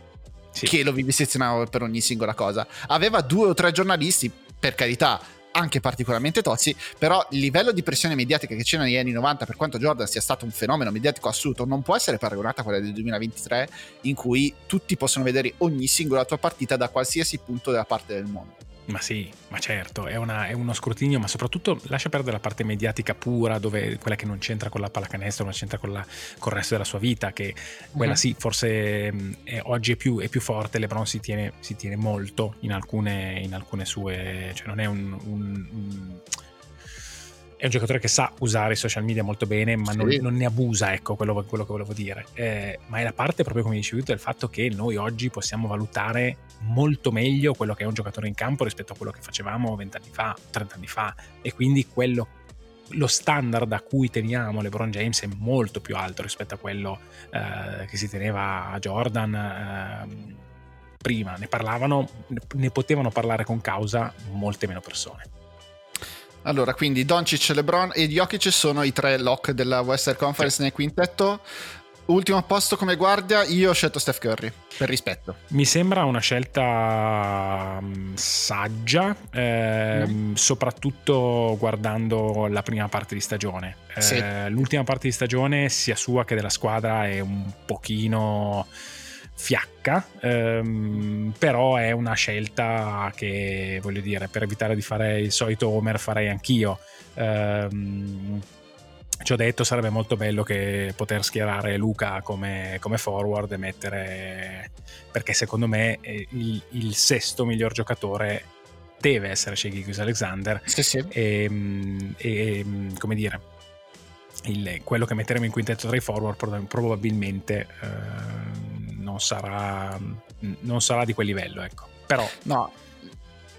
che lo vivisezionava per ogni singola cosa, aveva 2 o 3 giornalisti, per carità, anche particolarmente tozzi, però il livello di pressione mediatica che c'era negli anni 90, per quanto Jordan sia stato un fenomeno mediatico assoluto, non può essere paragonata a quella del 2023, in cui tutti possono vedere ogni singola tua partita da qualsiasi punto della parte del mondo. Ma sì, ma certo, è uno scrutinio, ma soprattutto lascia perdere la parte mediatica pura, dove quella che non c'entra con la pallacanestro, ma c'entra con il resto della sua vita, che quella sì, forse oggi è più forte. LeBron si tiene molto in alcune sue, cioè non è è un giocatore che sa usare i social media molto bene, ma non ne abusa, ecco quello che volevo dire. Ma è la parte, proprio come dicevi tu, del fatto che noi oggi possiamo valutare molto meglio quello che è un giocatore in campo rispetto a quello che facevamo 20 anni fa, 30 anni fa, e quindi lo standard a cui teniamo LeBron James è molto più alto rispetto a quello che si teneva a Jordan prima. Ne potevano parlare con causa molte meno persone. Allora, quindi Doncic, LeBron e Jokic sono i 3 lock della Western Conference nel quintetto. Ultimo posto come guardia, io ho scelto Steph Curry, per rispetto. Mi sembra una scelta saggia, soprattutto guardando la prima parte di stagione. L'ultima parte di stagione, sia sua che della squadra, è un pochino fiacca, però è una scelta che, voglio dire, per evitare di fare il solito Homer farei anch'io. Ci ho detto, sarebbe molto bello che poter schierare Luka come forward e mettere, perché secondo me il sesto miglior giocatore deve essere Shai Gilgeous-Alexander. E come dire, quello che metteremo in quintetto tra i forward probabilmente non sarà di quel livello, ecco. Però no,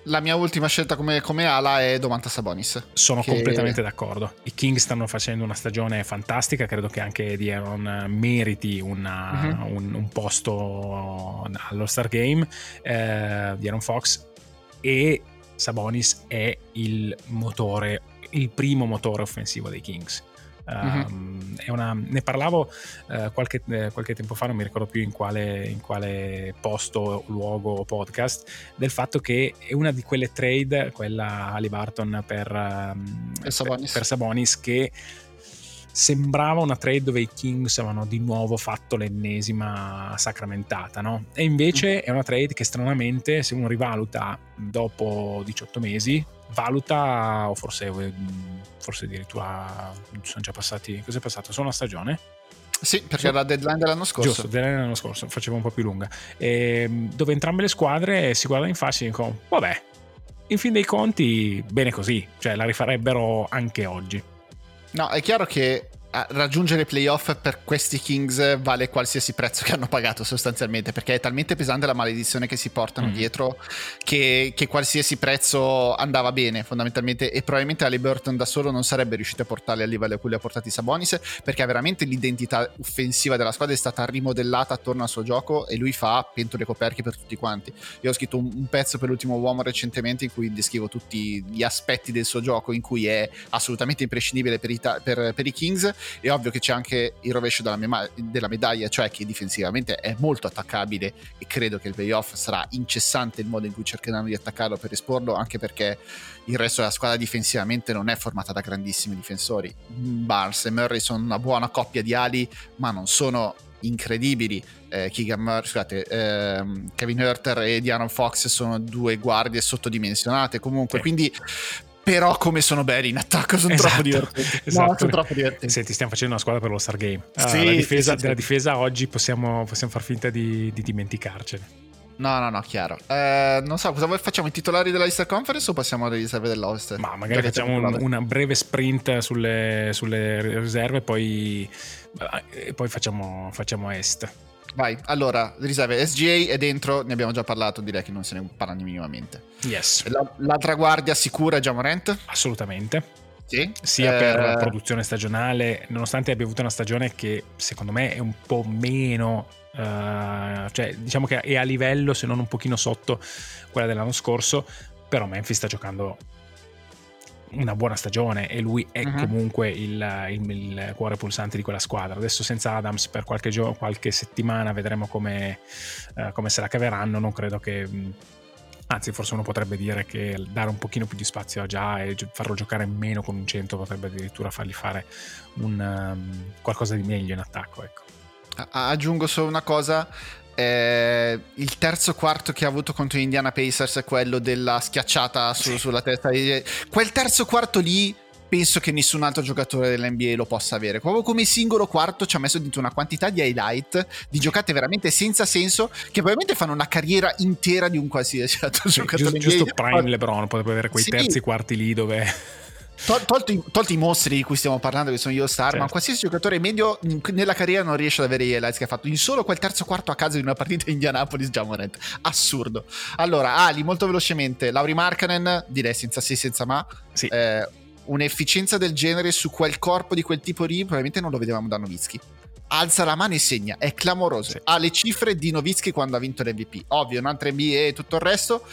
la mia ultima scelta come ala è Domantas Sabonis. Sono completamente d'accordo. I Kings stanno facendo una stagione fantastica, credo che anche De'Aaron meriti un posto allo Star Game, De'Aaron Fox, e Sabonis è il primo motore offensivo dei Kings. Ne parlavo qualche tempo fa, non mi ricordo più in quale posto, luogo o podcast, del fatto che è una di quelle trade, quella Haliburton per Sabonis, che sembrava una trade dove i Kings avevano di nuovo fatto l'ennesima sacramentata, no? E invece è una trade che, stranamente, se uno rivaluta dopo 18 mesi valuta, o forse addirittura sono già passati, cos'è passato? Sono una stagione? Sì, perché era la deadline dell'anno scorso. Giusto, deadline dell'anno scorso, faceva un po' più lunga, dove entrambe le squadre si guardano in faccia e dicono, vabbè, in fin dei conti bene così, cioè la rifarebbero anche oggi. No, è chiaro che raggiungere i playoff per questi Kings vale qualsiasi prezzo che hanno pagato, sostanzialmente, perché è talmente pesante la maledizione che si portano dietro che qualsiasi prezzo andava bene, fondamentalmente, e probabilmente Haliburton da solo non sarebbe riuscito a portarli al livello a cui li ha portati Sabonis, perché veramente l'identità offensiva della squadra è stata rimodellata attorno al suo gioco e lui fa pentole e coperchi per tutti quanti. Io ho scritto un pezzo per l'ultimo uomo recentemente in cui descrivo tutti gli aspetti del suo gioco in cui è assolutamente imprescindibile per i Kings, È ovvio che c'è anche il rovescio della medaglia, cioè che difensivamente è molto attaccabile, e credo che il playoff sarà incessante il modo in cui cercheranno di attaccarlo per esporlo, anche perché il resto della squadra difensivamente non è formata da grandissimi difensori. Barnes e Murray sono una buona coppia di ali, ma non sono incredibili. Kevin Huerter e De'Aaron Fox sono due guardie sottodimensionate comunque, quindi però come sono belli in attacco, sono troppo divertenti. Sono troppo divertenti. Senti, stiamo facendo una squadra per lo Star Game. Della difesa oggi possiamo far finta di dimenticarcene. No, chiaro. Non so, cosa facciamo, i titolari della Eastern Conference o passiamo alle riserve dell'Ost? Ma magari facciamo una breve sprint sulle riserve, poi facciamo Est. Vai, allora, riserve. SGA è dentro, ne abbiamo già parlato, direi che non se ne parla minimamente. Yes. L'altra guardia sicura è Ja Morant? Assolutamente. Sì. Sia per la produzione stagionale, nonostante abbia avuto una stagione che secondo me è un po' meno... cioè diciamo che è a livello, se non un pochino sotto, quella dell'anno scorso, però Memphis sta giocando una buona stagione e lui è comunque il cuore pulsante di quella squadra. Adesso senza Adams per qualche settimana vedremo come se la caveranno. Non credo che, anzi forse uno potrebbe dire che dare un pochino più di spazio a già e farlo giocare meno con un centro potrebbe addirittura fargli fare qualcosa di meglio in attacco, ecco. Aggiungo solo una cosa, il terzo quarto che ha avuto contro gli Indiana Pacers è quello della schiacciata sulla testa. Quel terzo quarto lì penso che nessun altro giocatore dell'NBA lo possa avere. Proprio come singolo quarto ci ha messo dentro una quantità di highlight, di giocate veramente senza senso, che probabilmente fanno una carriera intera di un qualsiasi altro giocatore. Giusto prime LeBron potrebbe avere quei terzi quarti lì dove... Tolti i mostri di cui stiamo parlando, che sono gli All-Star, certo. Ma qualsiasi giocatore medio nella carriera non riesce ad avere gli highlights che ha fatto in solo quel terzo quarto a casa di una partita in Indianapolis. Ja Morant, assurdo. Allora, ali, molto velocemente, Lauri Markkanen, direi senza se senza ma, sì. Un'efficienza del genere su quel corpo di quel tipo lì probabilmente non lo vedevamo da Nowitzki. Alza la mano e segna, è clamoroso, sì. Ha le cifre di Nowitzki quando ha vinto l'MVP, ovvio, un altro NBA e tutto il resto,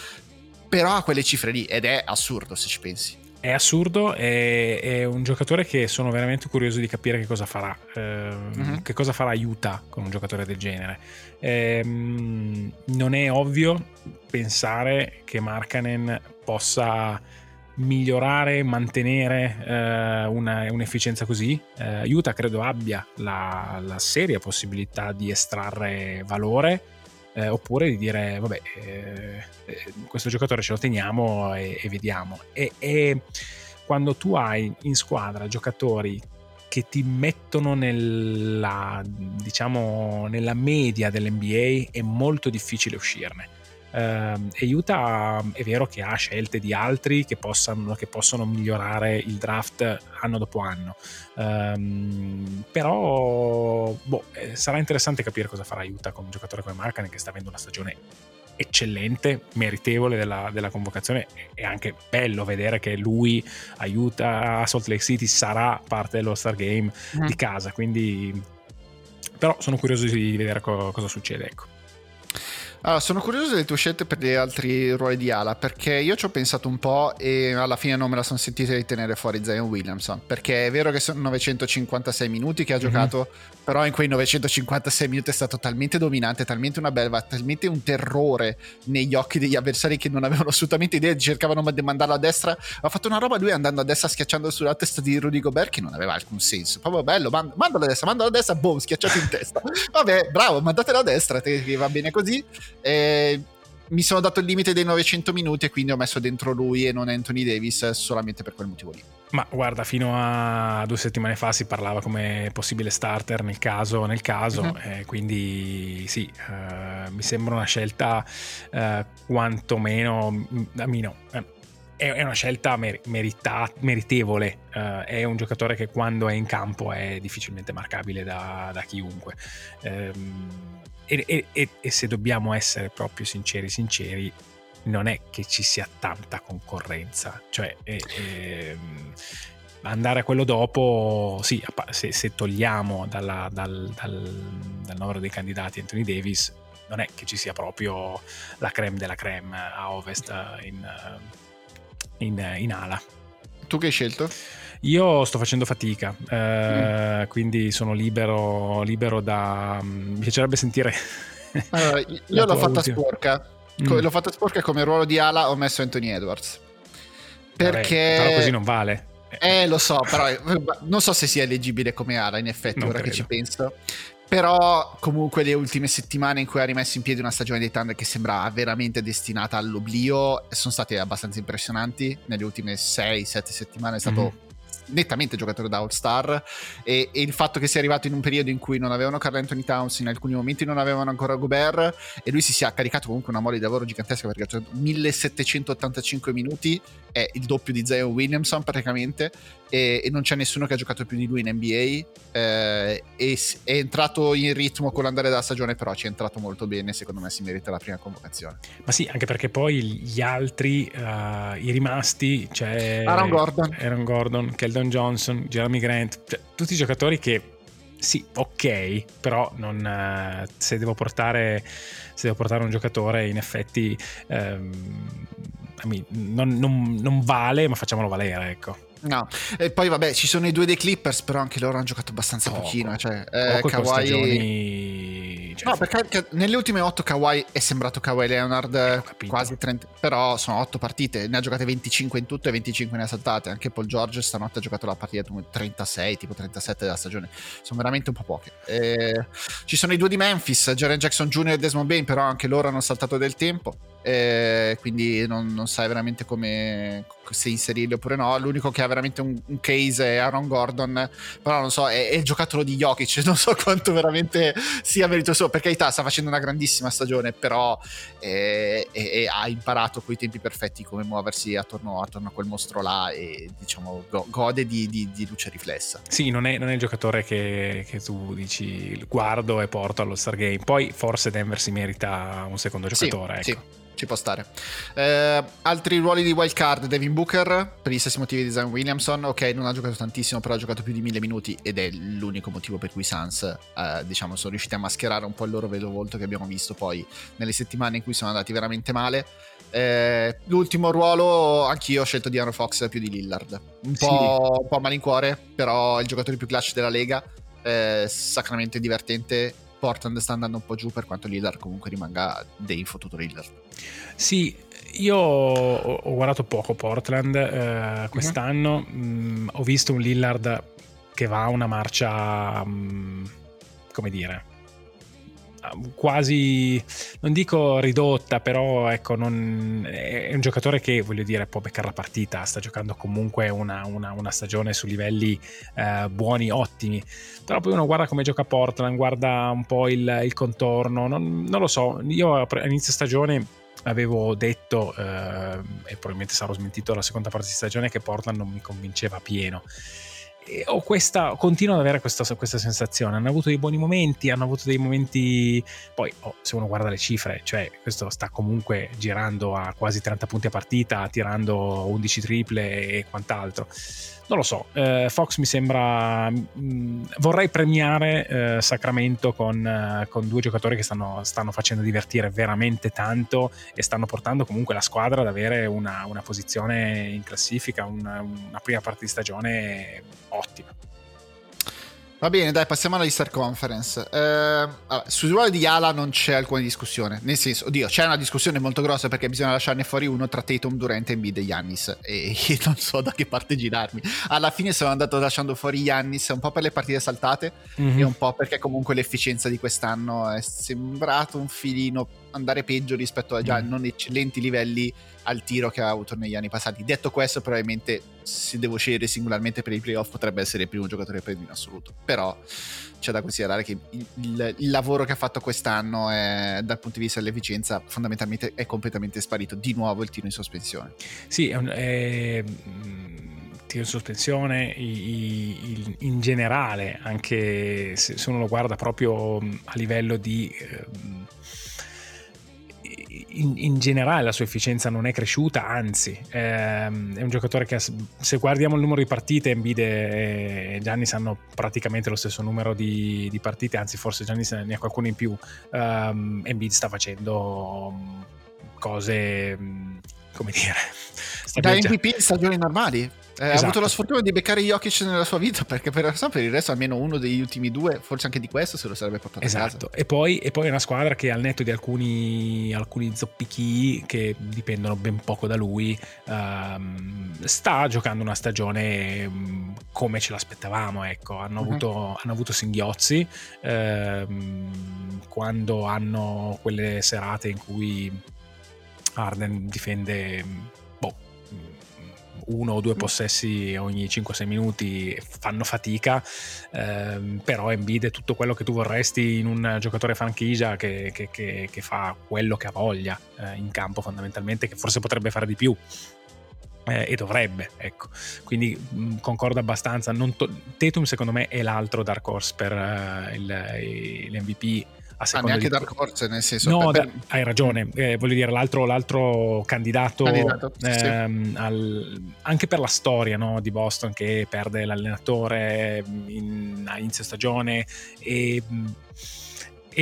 però ha quelle cifre lì ed è assurdo se ci pensi. È assurdo, è un giocatore che sono veramente curioso di capire che cosa farà. Che cosa farà Utah con un giocatore del genere. Non è ovvio pensare che Markkanen possa migliorare, mantenere un'efficienza così. Utah credo abbia la seria possibilità di estrarre valore, oppure di dire vabbè, questo giocatore ce lo teniamo e vediamo. E quando tu hai in squadra giocatori che ti mettono nella media dell'NBA è molto difficile uscirne. E Utah è vero che ha scelte di altri che possono migliorare il draft anno dopo anno, però sarà interessante capire cosa farà Utah con un giocatore come Markkanen, che sta avendo una stagione eccellente, meritevole della convocazione. È anche bello vedere che lui aiuta a Salt Lake City, sarà parte dello All-Star Game di casa, quindi però sono curioso di vedere cosa succede, ecco. Allora, sono curioso delle tue scelte per gli altri ruoli di ala, perché io ci ho pensato un po' e alla fine non me la sono sentita di tenere fuori Zion Williamson, perché è vero che sono 956 minuti che ha giocato, però in quei 956 minuti è stato talmente dominante, talmente una belva, talmente un terrore negli occhi degli avversari che non avevano assolutamente idea, cercavano di mandarlo a destra, ha fatto una roba lui andando a destra schiacciando sulla testa di Rudy Gobert che non aveva alcun senso, proprio bello, mandalo a destra, boom, schiacciato in testa, vabbè, bravo, mandatelo a destra, che va bene così. Mi sono dato il limite dei 900 minuti e quindi ho messo dentro lui e non Anthony Davis solamente per quel motivo lì. Ma guarda, fino a 2 settimane fa si parlava come possibile starter nel caso quindi sì, mi sembra una scelta quantomeno a me è una scelta meritevole. È un giocatore che quando è in campo è difficilmente marcabile da chiunque. E se dobbiamo essere proprio sinceri, non è che ci sia tanta concorrenza, cioè andare a quello dopo, sì, se togliamo dal numero dei candidati Anthony Davis, non è che ci sia proprio la creme della creme a Ovest in ala. Tu che hai scelto? Io sto facendo fatica, quindi sono libero da... Mi piacerebbe sentire... Allora, io l'ho fatta sporca. L'ho fatta sporca, come ruolo di ala ho messo Anthony Edwards. Perché... Vabbè, però così non vale. Lo so, però non so se sia elegibile come ala, in effetti, non ora credo. Che ci penso. Però comunque le ultime settimane in cui ha rimesso in piedi una stagione dei Thunder che sembrava veramente destinata all'oblio sono state abbastanza impressionanti. Nelle ultime 6-7 settimane è stato nettamente giocatore da All-Star, e il fatto che sia arrivato in un periodo in cui non avevano Carl Anthony Towns, in alcuni momenti non avevano ancora Gobert, e lui si sia caricato comunque una mole di lavoro gigantesca, perché ha giocato 1785 minuti, è il doppio di Zion Williamson praticamente, e non c'è nessuno che ha giocato più di lui in NBA, è entrato in ritmo con l'andare della stagione, però ci è entrato molto bene, secondo me si merita la prima convocazione. Ma sì, anche perché poi gli altri, i rimasti, c'è Aaron Gordon, Keldon Johnson, Jeremy Grant, cioè, tutti i giocatori che sì, ok, però non, se devo portare un giocatore in effetti non vale, ma facciamolo valere, ecco. No, e poi vabbè, ci sono i due dei Clippers, però anche loro hanno giocato abbastanza pochino, cioè Kawhi, cioè, no, perché nelle ultime 8 Kawhi è sembrato Kawhi Leonard, quasi 30, però sono 8 partite, ne ha giocate 25 in tutto e 25 ne ha saltate. Anche Paul George stanotte ha giocato la partita 36, tipo 37 della stagione, sono veramente un po' poche. Ci sono i due di Memphis, Jaren Jackson Jr. e Desmond Bane, però anche loro hanno saltato del tempo. Quindi non sai veramente come, se inserirli oppure no. L'unico che ha veramente un case è Aaron Gordon, però non so, è il giocattolo di Jokic, non so quanto veramente sia merito suo, per carità sta facendo una grandissima stagione, però ha imparato coi tempi perfetti come muoversi attorno a quel mostro là, e diciamo gode di luce riflessa. Sì, non è il giocatore che tu dici guardo e porto allo Star Game. Poi forse Denver si merita un secondo giocatore, sì, ecco. Sì, ci può stare. Altri ruoli di wild card: Devin Booker, per gli stessi motivi di Zion Williamson. Ok, non ha giocato tantissimo, però ha giocato più di 1000 minuti, ed è l'unico motivo per cui Suns diciamo sono riusciti a mascherare un po' il loro velo volto che abbiamo visto poi nelle settimane in cui sono andati veramente male. L'ultimo ruolo anch'io ho scelto De'Aaron Fox più di Lillard, un po' a malincuore, però è il giocatore più clutch della Lega, sacramente divertente. Portland sta andando un po' giù, per quanto Lillard comunque rimanga dei futuro Lillard. Sì, io ho guardato poco Portland quest'anno, ho visto un Lillard che va a una marcia, come dire, quasi, non dico ridotta, però ecco, è un giocatore che, voglio dire, può beccare la partita, sta giocando comunque una stagione su livelli buoni, ottimi, però poi uno guarda come gioca Portland, guarda un po' il contorno, non lo so. Io a inizio stagione avevo detto, e probabilmente sarò smentito alla seconda parte di stagione, che Portland non mi convinceva pieno. Continuo ad avere questa sensazione. Hanno avuto dei buoni momenti, hanno avuto dei momenti, poi se uno guarda le cifre, cioè questo sta comunque girando a quasi 30 punti a partita, tirando 11 triple e quant'altro. Non lo so, Fox mi sembra, vorrei premiare Sacramento con due giocatori che stanno facendo divertire veramente tanto e stanno portando comunque la squadra ad avere una posizione in classifica, una prima parte di stagione ottima. Va bene, dai, passiamo alla Eastern Conference. Sul ruolo di ala non c'è alcuna discussione, nel senso, c'è una discussione molto grossa perché bisogna lasciarne fuori uno tra Tatum, Durant, Embiid e Giannis, e non so da che parte girarmi. Alla fine sono andato lasciando fuori Giannis un po' per le partite saltate e un po' perché comunque l'efficienza di quest'anno è sembrato un filino andare peggio rispetto a già non eccellenti livelli al tiro che ha avuto negli anni passati. Detto questo, probabilmente se devo scegliere singolarmente per i playoff potrebbe essere il primo giocatore preso in assoluto, però c'è da considerare che il lavoro che ha fatto quest'anno è, dal punto di vista dell'efficienza, fondamentalmente è completamente sparito. Di nuovo il tiro in sospensione. Sì, tiro in sospensione in generale, anche se uno lo guarda proprio a livello di... In generale la sua efficienza non è cresciuta, anzi è un giocatore che, se guardiamo il numero di partite, Embiid e Giannis hanno praticamente lo stesso numero di partite, anzi forse Giannis ne ha qualcuno in più. Embiid sta facendo cose, come dire, da MVP in stagioni normali. Esatto. Ha avuto la sfortuna di beccare Jokic nella sua vita, perché per il resto almeno uno degli ultimi due, forse anche di questo, se lo sarebbe portato a casa. E poi è una squadra che, al netto di alcuni zoppichi che dipendono ben poco da lui, sta giocando una stagione come ce l'aspettavamo, ecco. Hanno avuto singhiozzi quando hanno quelle serate in cui Harden difende uno o due possessi ogni 5-6 minuti, fanno fatica, però Embiid è tutto quello che tu vorresti in un giocatore franchigia che fa quello che ha voglia in campo, fondamentalmente, che forse potrebbe fare di più e dovrebbe, ecco. Quindi concordo abbastanza. Tatum secondo me è l'altro dark horse per l'MVP. Ah, neanche Dark Horse, nel senso, no, hai ragione, voglio dire l'altro candidato sì. Anche per la storia, no, di Boston, che perde l'allenatore a inizio stagione e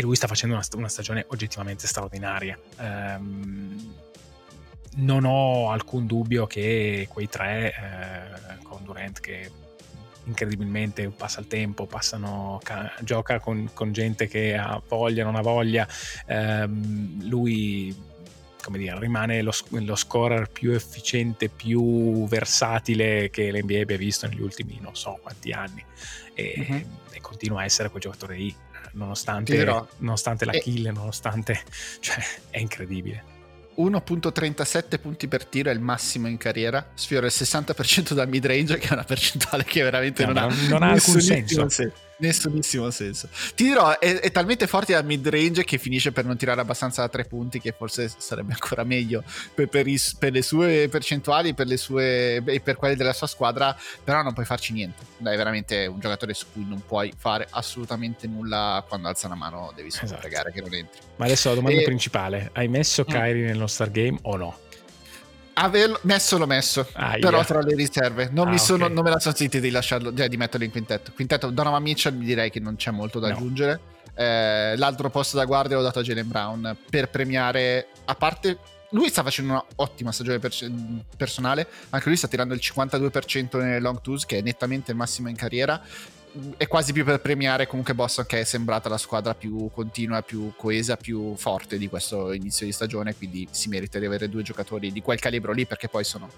lui sta facendo una stagione oggettivamente straordinaria. Non ho alcun dubbio che quei tre, con Durant che incredibilmente passa il tempo, gioca con gente che ha voglia, non ha voglia, lui, come dire, rimane lo scorer più efficiente, più versatile che l'NBA abbia visto negli ultimi non so quanti anni e continua a essere quel giocatore lì, nonostante l'Achille, nonostante, cioè, è incredibile. 1.37 punti per tiro è il massimo in carriera, sfiora il 60% dal mid range, che è una percentuale che veramente non ha alcun senso. Nessunissimo senso. Ti dirò, è talmente forte dal mid range che finisce per non tirare abbastanza da tre punti, che forse sarebbe ancora meglio per le sue percentuali, e per quelle della sua squadra, però non puoi farci niente. È veramente un giocatore su cui non puoi fare assolutamente nulla. Quando alza una mano devi solo pregare che non entri. Ma adesso la domanda principale: hai messo Kyrie nello Star Game o no? Averlo messo, l'ho messo, però tra le riserve non me la sono sentita di lasciarlo, di metterlo in quintetto. Donovan Mitchell, direi che non c'è molto da aggiungere. L'altro posto da guardia l'ho dato a Jalen Brown, per premiare, a parte lui sta facendo una ottima stagione personale, anche lui sta tirando il 52% nelle long twos, che è nettamente il massimo in carriera. È quasi più per premiare comunque Boston, che è sembrata la squadra più continua, più coesa, più forte di questo inizio di stagione, quindi si merita di avere due giocatori di quel calibro lì, perché poi sono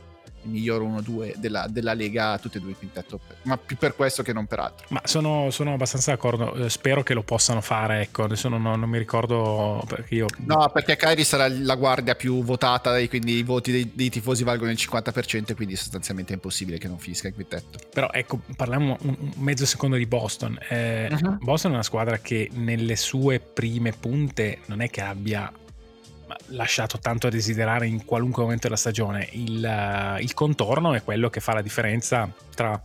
il miglior 1-2 della Lega, tutti e due quintetto, ma più per questo che non per altro. Ma sono abbastanza d'accordo, spero che lo possano fare, ecco. Adesso non mi ricordo perché Kyrie sarà la guardia più votata, e quindi i voti dei tifosi valgono il 50%, quindi sostanzialmente è impossibile che non finisca il quintetto. Però ecco, parliamo un mezzo secondo di Boston. Boston è una squadra che nelle sue prime punte non è che abbia lasciato tanto a desiderare in qualunque momento della stagione. Il contorno è quello che fa la differenza tra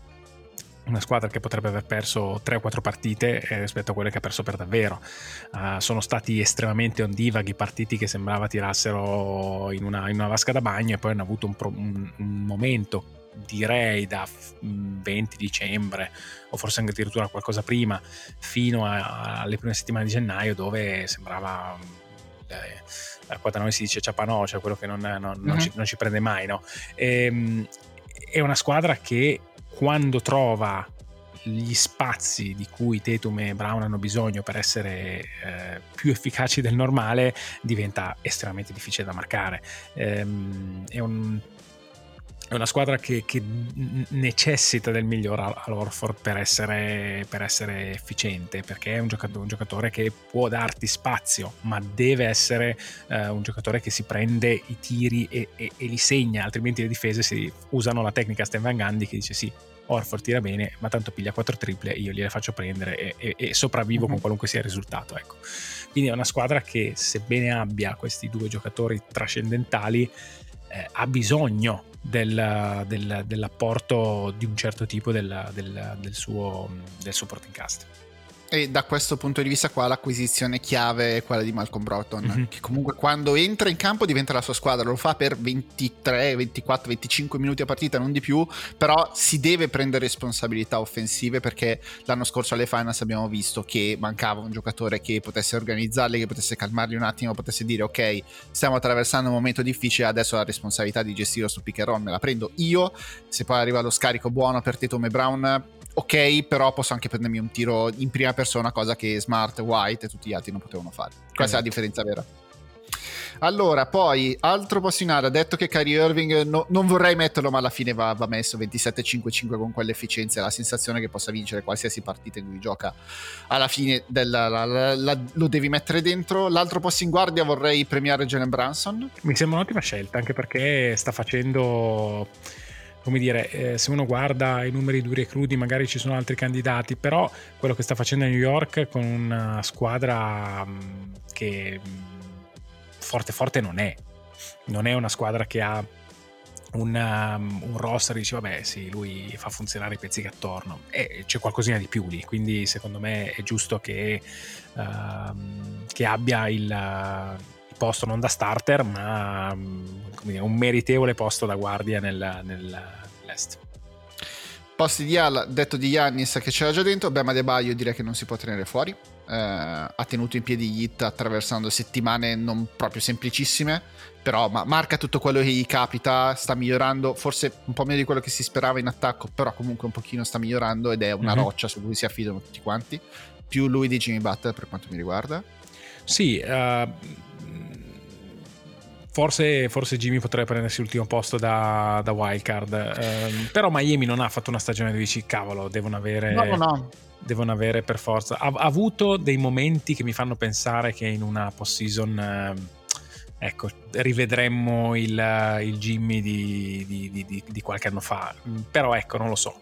una squadra che potrebbe aver perso 3 o 4 partite rispetto a quelle che ha perso per davvero. Sono stati estremamente ondivaghi, partiti che sembrava tirassero in una vasca da bagno, e poi hanno avuto un momento, direi da 20 dicembre o forse anche addirittura qualcosa prima, fino alle prime settimane di gennaio, dove sembrava, qua da noi si dice ciapanò, cioè quello che non ci prende mai, no? È una squadra che, quando trova gli spazi di cui Tatum e Brown hanno bisogno per essere più efficaci del normale, diventa estremamente difficile da marcare. È una squadra che necessita del miglior Al Horford per essere efficiente, perché è un giocatore che può darti spazio, ma deve essere un giocatore che si prende i tiri e li segna, altrimenti le difese si usano la tecnica Stan Van Gundy, che dice sì, Horford tira bene, ma tanto piglia 4 triple, io gliele faccio prendere e sopravvivo con qualunque sia il risultato, ecco. Quindi è una squadra che, sebbene abbia questi due giocatori trascendentali, ha bisogno dell'apporto di un certo tipo del suo supporting cast. E da questo punto di vista qua l'acquisizione chiave è quella di Malcolm Brogdon, che comunque quando entra in campo diventa la sua squadra, lo fa per 23, 24, 25 minuti a partita, non di più, però si deve prendere responsabilità offensive, perché l'anno scorso alle Finals abbiamo visto che mancava un giocatore che potesse organizzarli, che potesse calmarli un attimo, potesse dire ok, stiamo attraversando un momento difficile, adesso la responsabilità di gestire sto pick and roll me la prendo io, se poi arriva lo scarico buono per Tatum e Brown ok, però posso anche prendermi un tiro in prima persona, cosa che Smart, White e tutti gli altri non potevano fare. Questa è la differenza vera. Allora, poi, altro posto in aria, ha detto che Kyrie Irving, no, non vorrei metterlo, ma alla fine va messo, 27-5-5 con quell'efficienza, la sensazione che possa vincere qualsiasi partita in cui gioca, alla fine lo devi mettere dentro. L'altro posto in guardia vorrei premiare Jalen Brunson. Mi sembra un'ottima scelta, anche perché sta facendo... come dire, se uno guarda i numeri duri e crudi magari ci sono altri candidati, però quello che sta facendo a New York con una squadra che forte forte non è una squadra che ha un roster, dice vabbè sì, lui fa funzionare i pezzi che attorno, e c'è qualcosina di più lì, quindi secondo me è giusto che abbia il posto non da starter, ma un meritevole posto da guardia nell'est. Posti di ala, detto di Giannis che c'era già dentro, beh, ma De Baio direi che non si può tenere fuori, ha tenuto in piedi gli Heat attraversando settimane non proprio semplicissime, però marca tutto quello che gli capita, sta migliorando, forse un po' meno di quello che si sperava in attacco, però comunque un pochino sta migliorando ed è una roccia su cui si affidano tutti quanti, più lui di Jimmy Butler per quanto mi riguarda. Sì, Forse Jimmy potrebbe prendersi l'ultimo posto da wildcard, però Miami non ha fatto una stagione dove dici cavolo, devono avere per forza. Ha avuto dei momenti che mi fanno pensare che in una postseason rivedremmo il Jimmy di qualche anno fa, però non lo so.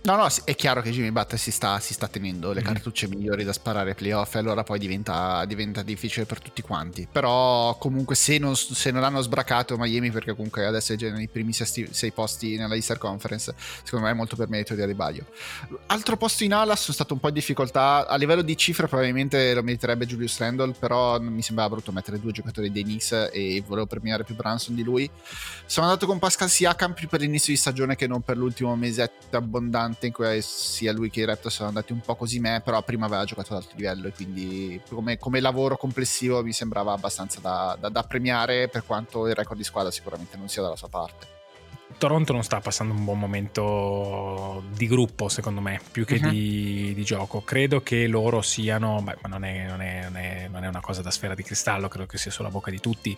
No, è chiaro che Jimmy Butler si sta tenendo le cartucce migliori da sparare ai playoff, e allora poi diventa difficile per tutti quanti. Però comunque se non hanno sbracato Miami, perché comunque adesso è già nei primi 6 posti nella Eastern Conference, secondo me è molto per merito di Adebayo. Altro posto in ala, sono stato un po' in difficoltà a livello di cifre, probabilmente lo meriterebbe Julius Randle, però mi sembrava brutto mettere due giocatori dei Knicks e volevo premiare più Brunson di lui. Sono andato con Pascal Siakam più per l'inizio di stagione che non per l'ultimo mesetto abbondante in cui sia lui che i Raptors sono andati un po' così però prima aveva giocato ad alto livello, e quindi come lavoro complessivo mi sembrava abbastanza da premiare, per quanto il record di squadra sicuramente non sia dalla sua parte. Toronto non sta passando un buon momento di gruppo, secondo me, più che di gioco. Credo che loro siano, ma non è una cosa da sfera di cristallo, credo che sia sulla bocca di tutti.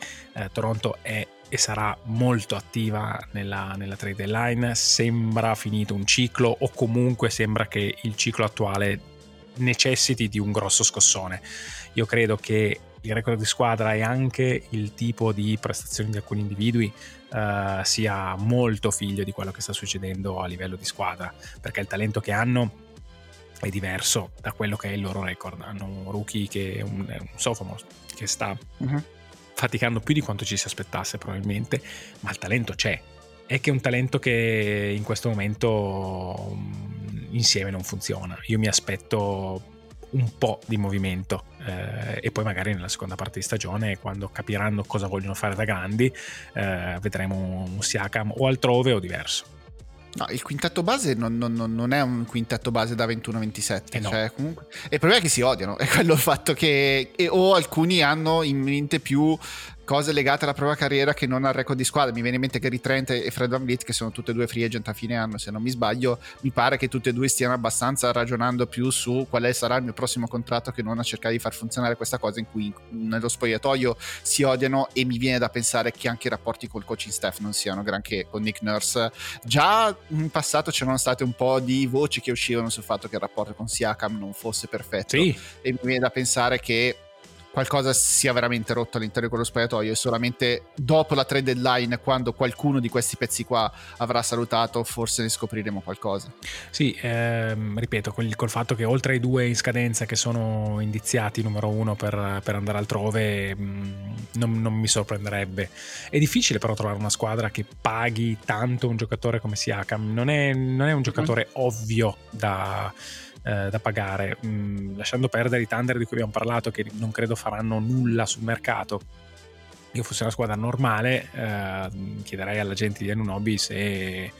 Toronto è e sarà molto attiva nella trade deadline, sembra finito un ciclo, o comunque sembra che il ciclo attuale necessiti di un grosso scossone. Io credo che il record di squadra e anche il tipo di prestazioni di alcuni individui sia molto figlio di quello che sta succedendo a livello di squadra, perché il talento che hanno è diverso da quello che è il loro record. Hanno un rookie che è un sophomore che sta faticando più di quanto ci si aspettasse probabilmente, ma il talento c'è, è che è un talento che in questo momento insieme non funziona. Io mi aspetto un po' di movimento e poi magari nella seconda parte di stagione, quando capiranno cosa vogliono fare da grandi, vedremo un Siakam o altrove o diverso. No, il quintetto base non è un quintetto base da 21-27, cioè, comunque. E il problema è che si odiano, è quello il fatto che o alcuni hanno in mente più cose legate alla propria carriera che non al record di squadra. Mi viene in mente Gary Trent e Fred VanVleet, che sono tutte e due free agent a fine anno, se non mi sbaglio. Mi pare che tutte e due stiano abbastanza ragionando più su quale sarà il mio prossimo contratto, che non a cercare di far funzionare questa cosa in cui nello spogliatoio si odiano, e mi viene da pensare che anche i rapporti col coaching staff non siano granché con Nick Nurse. Già in passato c'erano state un po' di voci che uscivano sul fatto che il rapporto con Siakam non fosse perfetto, sì. E mi viene da pensare che qualcosa sia veramente rotto all'interno di quello spogliatoio, e solamente dopo la trade deadline, quando qualcuno di questi pezzi qua avrà salutato, forse ne scopriremo qualcosa. Sì, ripeto, col fatto che oltre ai due in scadenza che sono indiziati numero 1 per andare altrove, non mi sorprenderebbe. È difficile però trovare una squadra che paghi tanto un giocatore come Siakam, non è un giocatore ovvio da da pagare, lasciando perdere i Thunder di cui abbiamo parlato, che non credo faranno nulla sul mercato. Io fossi una squadra normale, chiederei all'agente di Anunoby se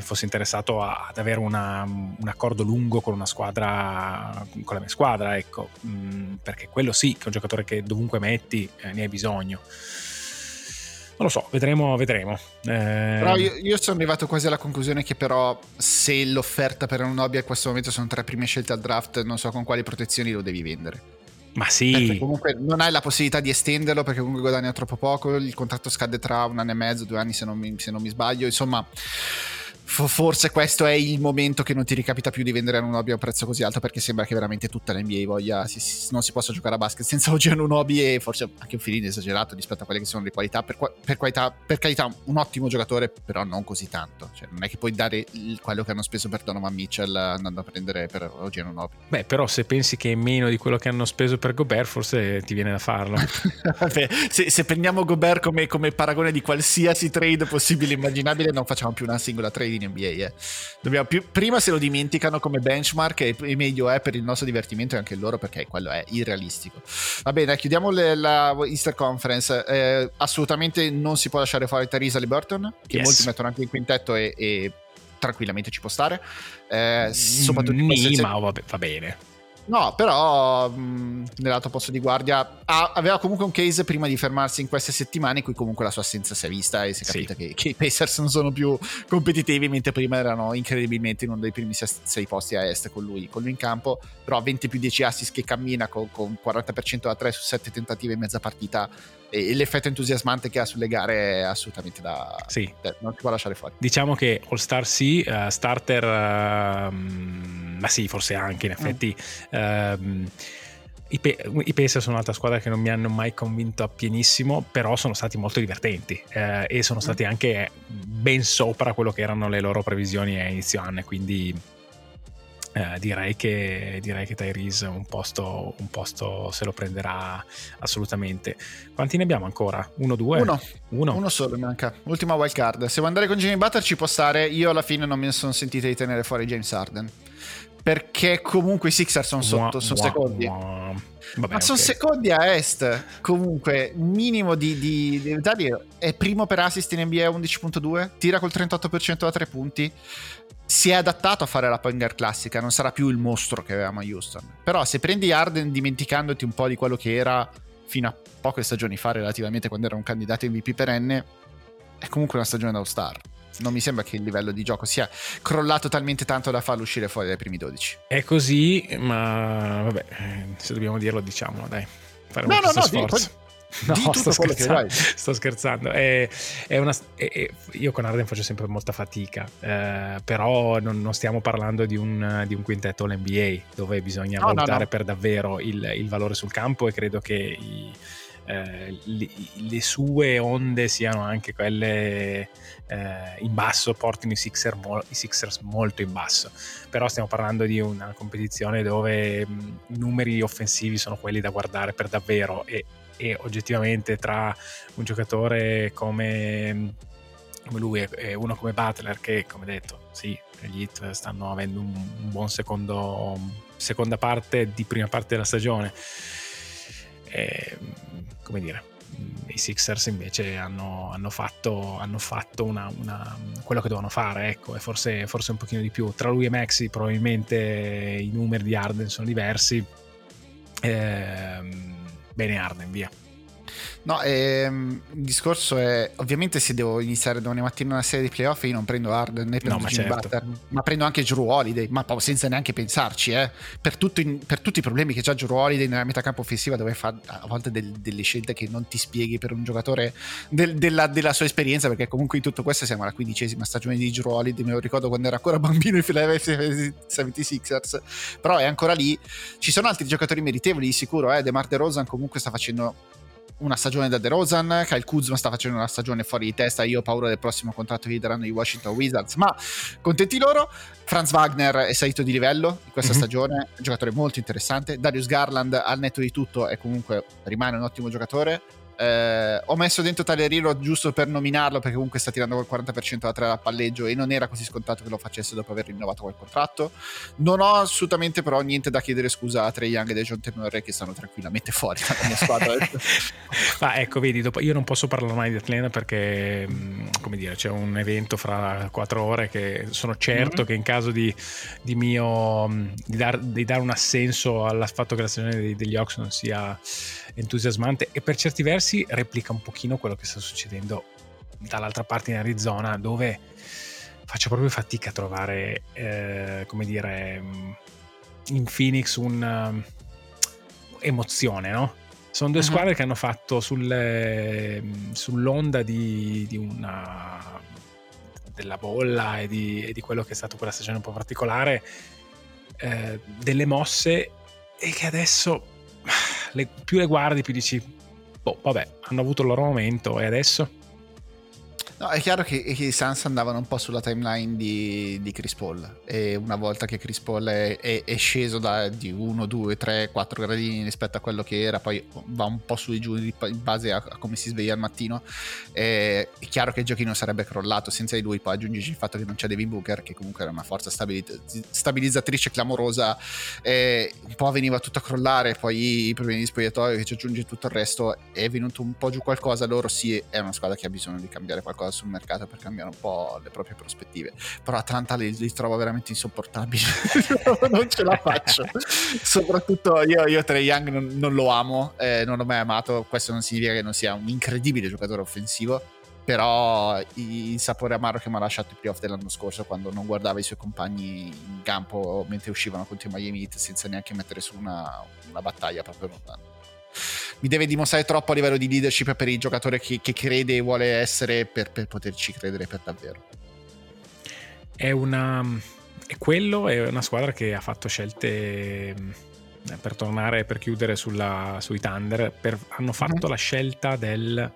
fosse interessato ad avere un accordo lungo con una squadra, con la mia squadra, ecco, perché quello sì che è un giocatore che dovunque metti ne hai bisogno. Non lo so, vedremo. Però io sono arrivato quasi alla conclusione che però se l'offerta per Anunoby in questo momento sono 3 prime scelte al draft, non so con quali protezioni lo devi vendere. Ma sì. Perché comunque non hai la possibilità di estenderlo, perché comunque guadagna troppo poco, il contratto scade tra 1 anno e mezzo, 2 anni se non mi sbaglio, insomma... Forse questo è il momento che non ti ricapita più di vendere Anunoby a un prezzo così alto, perché sembra che veramente tutta la NBA voglia non si possa giocare a basket senza oggi Anunoby, e forse anche un filino esagerato rispetto a quelle che sono le qualità. Per carità, un ottimo giocatore, però non così tanto, cioè non è che puoi dare quello che hanno speso per Donovan Mitchell andando a prendere per oggi Anunoby. Beh, però se pensi che è meno di quello che hanno speso per Gobert, forse ti viene da farlo. Vabbè, se prendiamo Gobert come paragone di qualsiasi trade possibile e immaginabile, non facciamo più una singola trade in NBA, Dobbiamo più, prima se lo dimenticano come benchmark, e meglio è per il nostro divertimento e anche il loro, perché quello è irrealistico. Va bene, chiudiamo la Easter Conference. Assolutamente non si può lasciare fuori Tyrese Haliburton, che molti mettono anche in quintetto e tranquillamente ci può stare, soprattutto in va bene. No, però nell'altro posto di guardia aveva comunque un case prima di fermarsi in queste settimane in cui comunque la sua assenza si è vista e si è capita che i Pacers non sono più competitivi, mentre prima erano incredibilmente in uno dei primi 6 posti a est con lui in campo. Però 20 più 10 assist che cammina con 40% da 3 su 7 tentativi in mezza partita, e l'effetto entusiasmante che ha sulle gare è assolutamente non si può lasciare fuori. Diciamo che All-Star sì, starter ma sì, forse anche in effetti i Pacers sono un'altra squadra che non mi hanno mai convinto appienissimo, però sono stati molto divertenti e sono stati anche ben sopra quello che erano le loro previsioni a inizio anno, quindi direi che Tyrese un posto se lo prenderà assolutamente. Quanti ne abbiamo ancora? 1, 2? Uno solo manca, ultima wild card. Se vuoi andare con Jimmy Butler ci può stare. Io alla fine non mi sono sentito di tenere fuori James Harden, perché comunque i Sixers sono sotto, sono secondi. Vabbè, ma sono secondi a est, comunque minimo di Dario è primo per assist in NBA 11.2, tira col 38% da 3 punti, si è adattato a fare la point guard classica, non sarà più il mostro che avevamo a Houston, però se prendi Harden dimenticandoti un po' di quello che era fino a poche stagioni fa relativamente, quando era un candidato MVP perenne, è comunque una stagione da all-star. Non mi sembra che il livello di gioco sia crollato talmente tanto da farlo uscire fuori dai primi 12. È così, ma vabbè, se dobbiamo dirlo diciamolo, dai. Faremo questo sforzo. Sto scherzando. Io con Harden faccio sempre molta fatica, però non stiamo parlando di un quintetto all'NBA dove bisogna valutare per davvero il valore sul campo, e credo che le sue onde siano anche quelle in basso, portino i Sixers molto in basso. Però stiamo parlando di una competizione dove i numeri offensivi sono quelli da guardare per davvero, e oggettivamente tra un giocatore come lui e uno come Butler, che come detto sì, gli Heat stanno avendo un buon seconda parte di prima parte della stagione, come dire, i Sixers invece hanno fatto una quello che dovevano fare, ecco, e forse un pochino di più. Tra lui e Maxi probabilmente i numeri di Harden sono diversi. Bene Harden, via. No, il discorso è, ovviamente se devo iniziare domani mattina una serie di playoff, io non prendo Harden, né prendo Jimmy Butler, ma prendo anche Jrue Holiday, ma senza neanche pensarci, per tutti i problemi che già Jrue Holiday nella metà campo offensiva, dove fa a volte delle scelte che non ti spieghi per un giocatore della sua esperienza, perché comunque in tutto questo siamo alla 15ª stagione di Jrue Holiday, me lo ricordo quando era ancora bambino in Philadelphia 76ers, però è ancora lì. Ci sono altri giocatori meritevoli di sicuro, DeMar DeRozan comunque sta facendo una stagione da DeRozan, Kyle Kuzma sta facendo una stagione fuori di testa, io ho paura del prossimo contratto che gli daranno i Washington Wizards, ma contenti loro. Franz Wagner è salito di livello in questa stagione, giocatore molto interessante. Darius Garland, al netto di tutto, è comunque rimane un ottimo giocatore. Ho messo dentro Talerillo giusto per nominarlo, perché comunque sta tirando col 40% da 3 dal palleggio e non era così scontato che lo facesse dopo aver rinnovato quel contratto. Non ho assolutamente però niente da chiedere scusa a Trae Young e Dejounte Murray, che stanno tranquillamente fuori dalla mia squadra. Ma ecco, vedi, dopo io non posso parlare mai di Atlanta perché, come dire, c'è un evento fra 4 ore che sono certo che in caso di dare un assenso al fatto che la stagione degli Hawks non sia entusiasmante, e per certi versi si replica un pochino quello che sta succedendo dall'altra parte in Arizona, dove faccio proprio fatica a trovare in Phoenix un'emozione, no? Sono due squadre che hanno fatto sull'onda della bolla e di quello che è stato quella stagione un po' particolare, delle mosse, e che adesso più le guardi più dici vabbè, hanno avuto il loro momento e adesso? No, è chiaro che i Suns andavano un po' sulla timeline di Chris Paul, e una volta che Chris Paul è sceso di 1, 2, 3, 4 gradini rispetto a quello che era, poi va un po' su e giù in base a come si sveglia al mattino, è chiaro che il giochino sarebbe crollato senza di lui. Poi aggiungici il fatto che non c'è Devin Booker, che comunque era una forza stabilizzatrice clamorosa, un po' veniva tutto a crollare, poi i problemi di spogliatoio che ci aggiunge tutto il resto, è venuto un po' giù qualcosa. Loro sì, è una squadra che ha bisogno di cambiare qualcosa sul mercato per cambiare un po' le proprie prospettive, però Atlanta li trovo veramente insopportabili. Non ce la faccio. Soprattutto io Trae Young non lo amo, non l'ho mai amato. Questo non significa che non sia un incredibile giocatore offensivo, però il sapore amaro che mi ha lasciato i playoff dell'anno scorso, quando non guardava i suoi compagni in campo mentre uscivano contro i Miami Heat senza neanche mettere su una battaglia, proprio lontano. Mi deve dimostrare troppo a livello di leadership per il giocatore che crede e vuole essere, per poterci credere per davvero. È una squadra che ha fatto scelte per chiudere sui Thunder. Hanno fatto la scelta del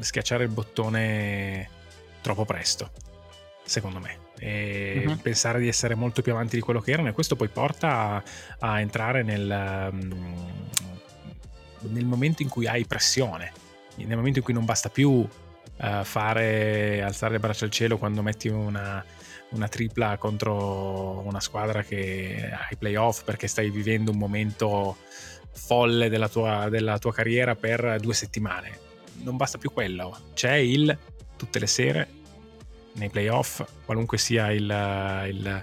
schiacciare il bottone troppo presto, secondo me, e pensare di essere molto più avanti di quello che erano, e questo poi porta a entrare nel momento in cui hai pressione, nel momento in cui non basta più alzare le braccia al cielo quando metti una tripla contro una squadra che ai playoff, perché stai vivendo un momento folle della tua carriera per 2 settimane. Non basta più quello, c'è il tutte le sere nei playoff, qualunque sia il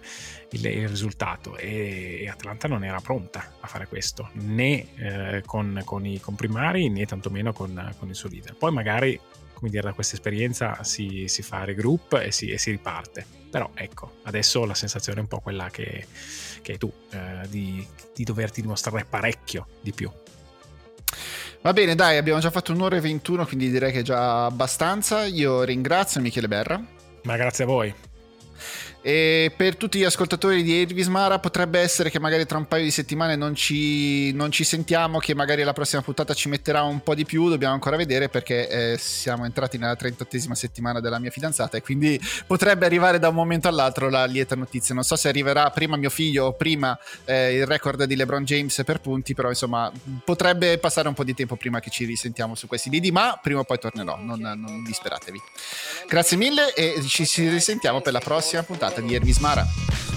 risultato, e Atlanta non era pronta a fare questo, né con i comprimari, né tantomeno con il suo leader. Poi magari, come dire, da questa esperienza si fa regroup e si riparte, però ecco, adesso la sensazione è un po' quella che hai tu, di doverti dimostrare parecchio di più. Va bene, dai, abbiamo già fatto 1 ora e 21, quindi direi che è già abbastanza. Io ringrazio Michele Berra. Ma grazie a voi. E per tutti gli ascoltatori di Elvis Mara, potrebbe essere che magari tra un paio di settimane non ci sentiamo, che magari la prossima puntata ci metterà un po' di più, dobbiamo ancora vedere, perché siamo entrati nella 38esima settimana della mia fidanzata, e quindi potrebbe arrivare da un momento all'altro la lieta notizia. Non so se arriverà prima mio figlio o prima il record di LeBron James per punti, però insomma potrebbe passare un po' di tempo prima che ci risentiamo su questi lidi, ma prima o poi tornerò, non disperatevi. Grazie mille e ci risentiamo per la prossima puntata di Ervis Mara.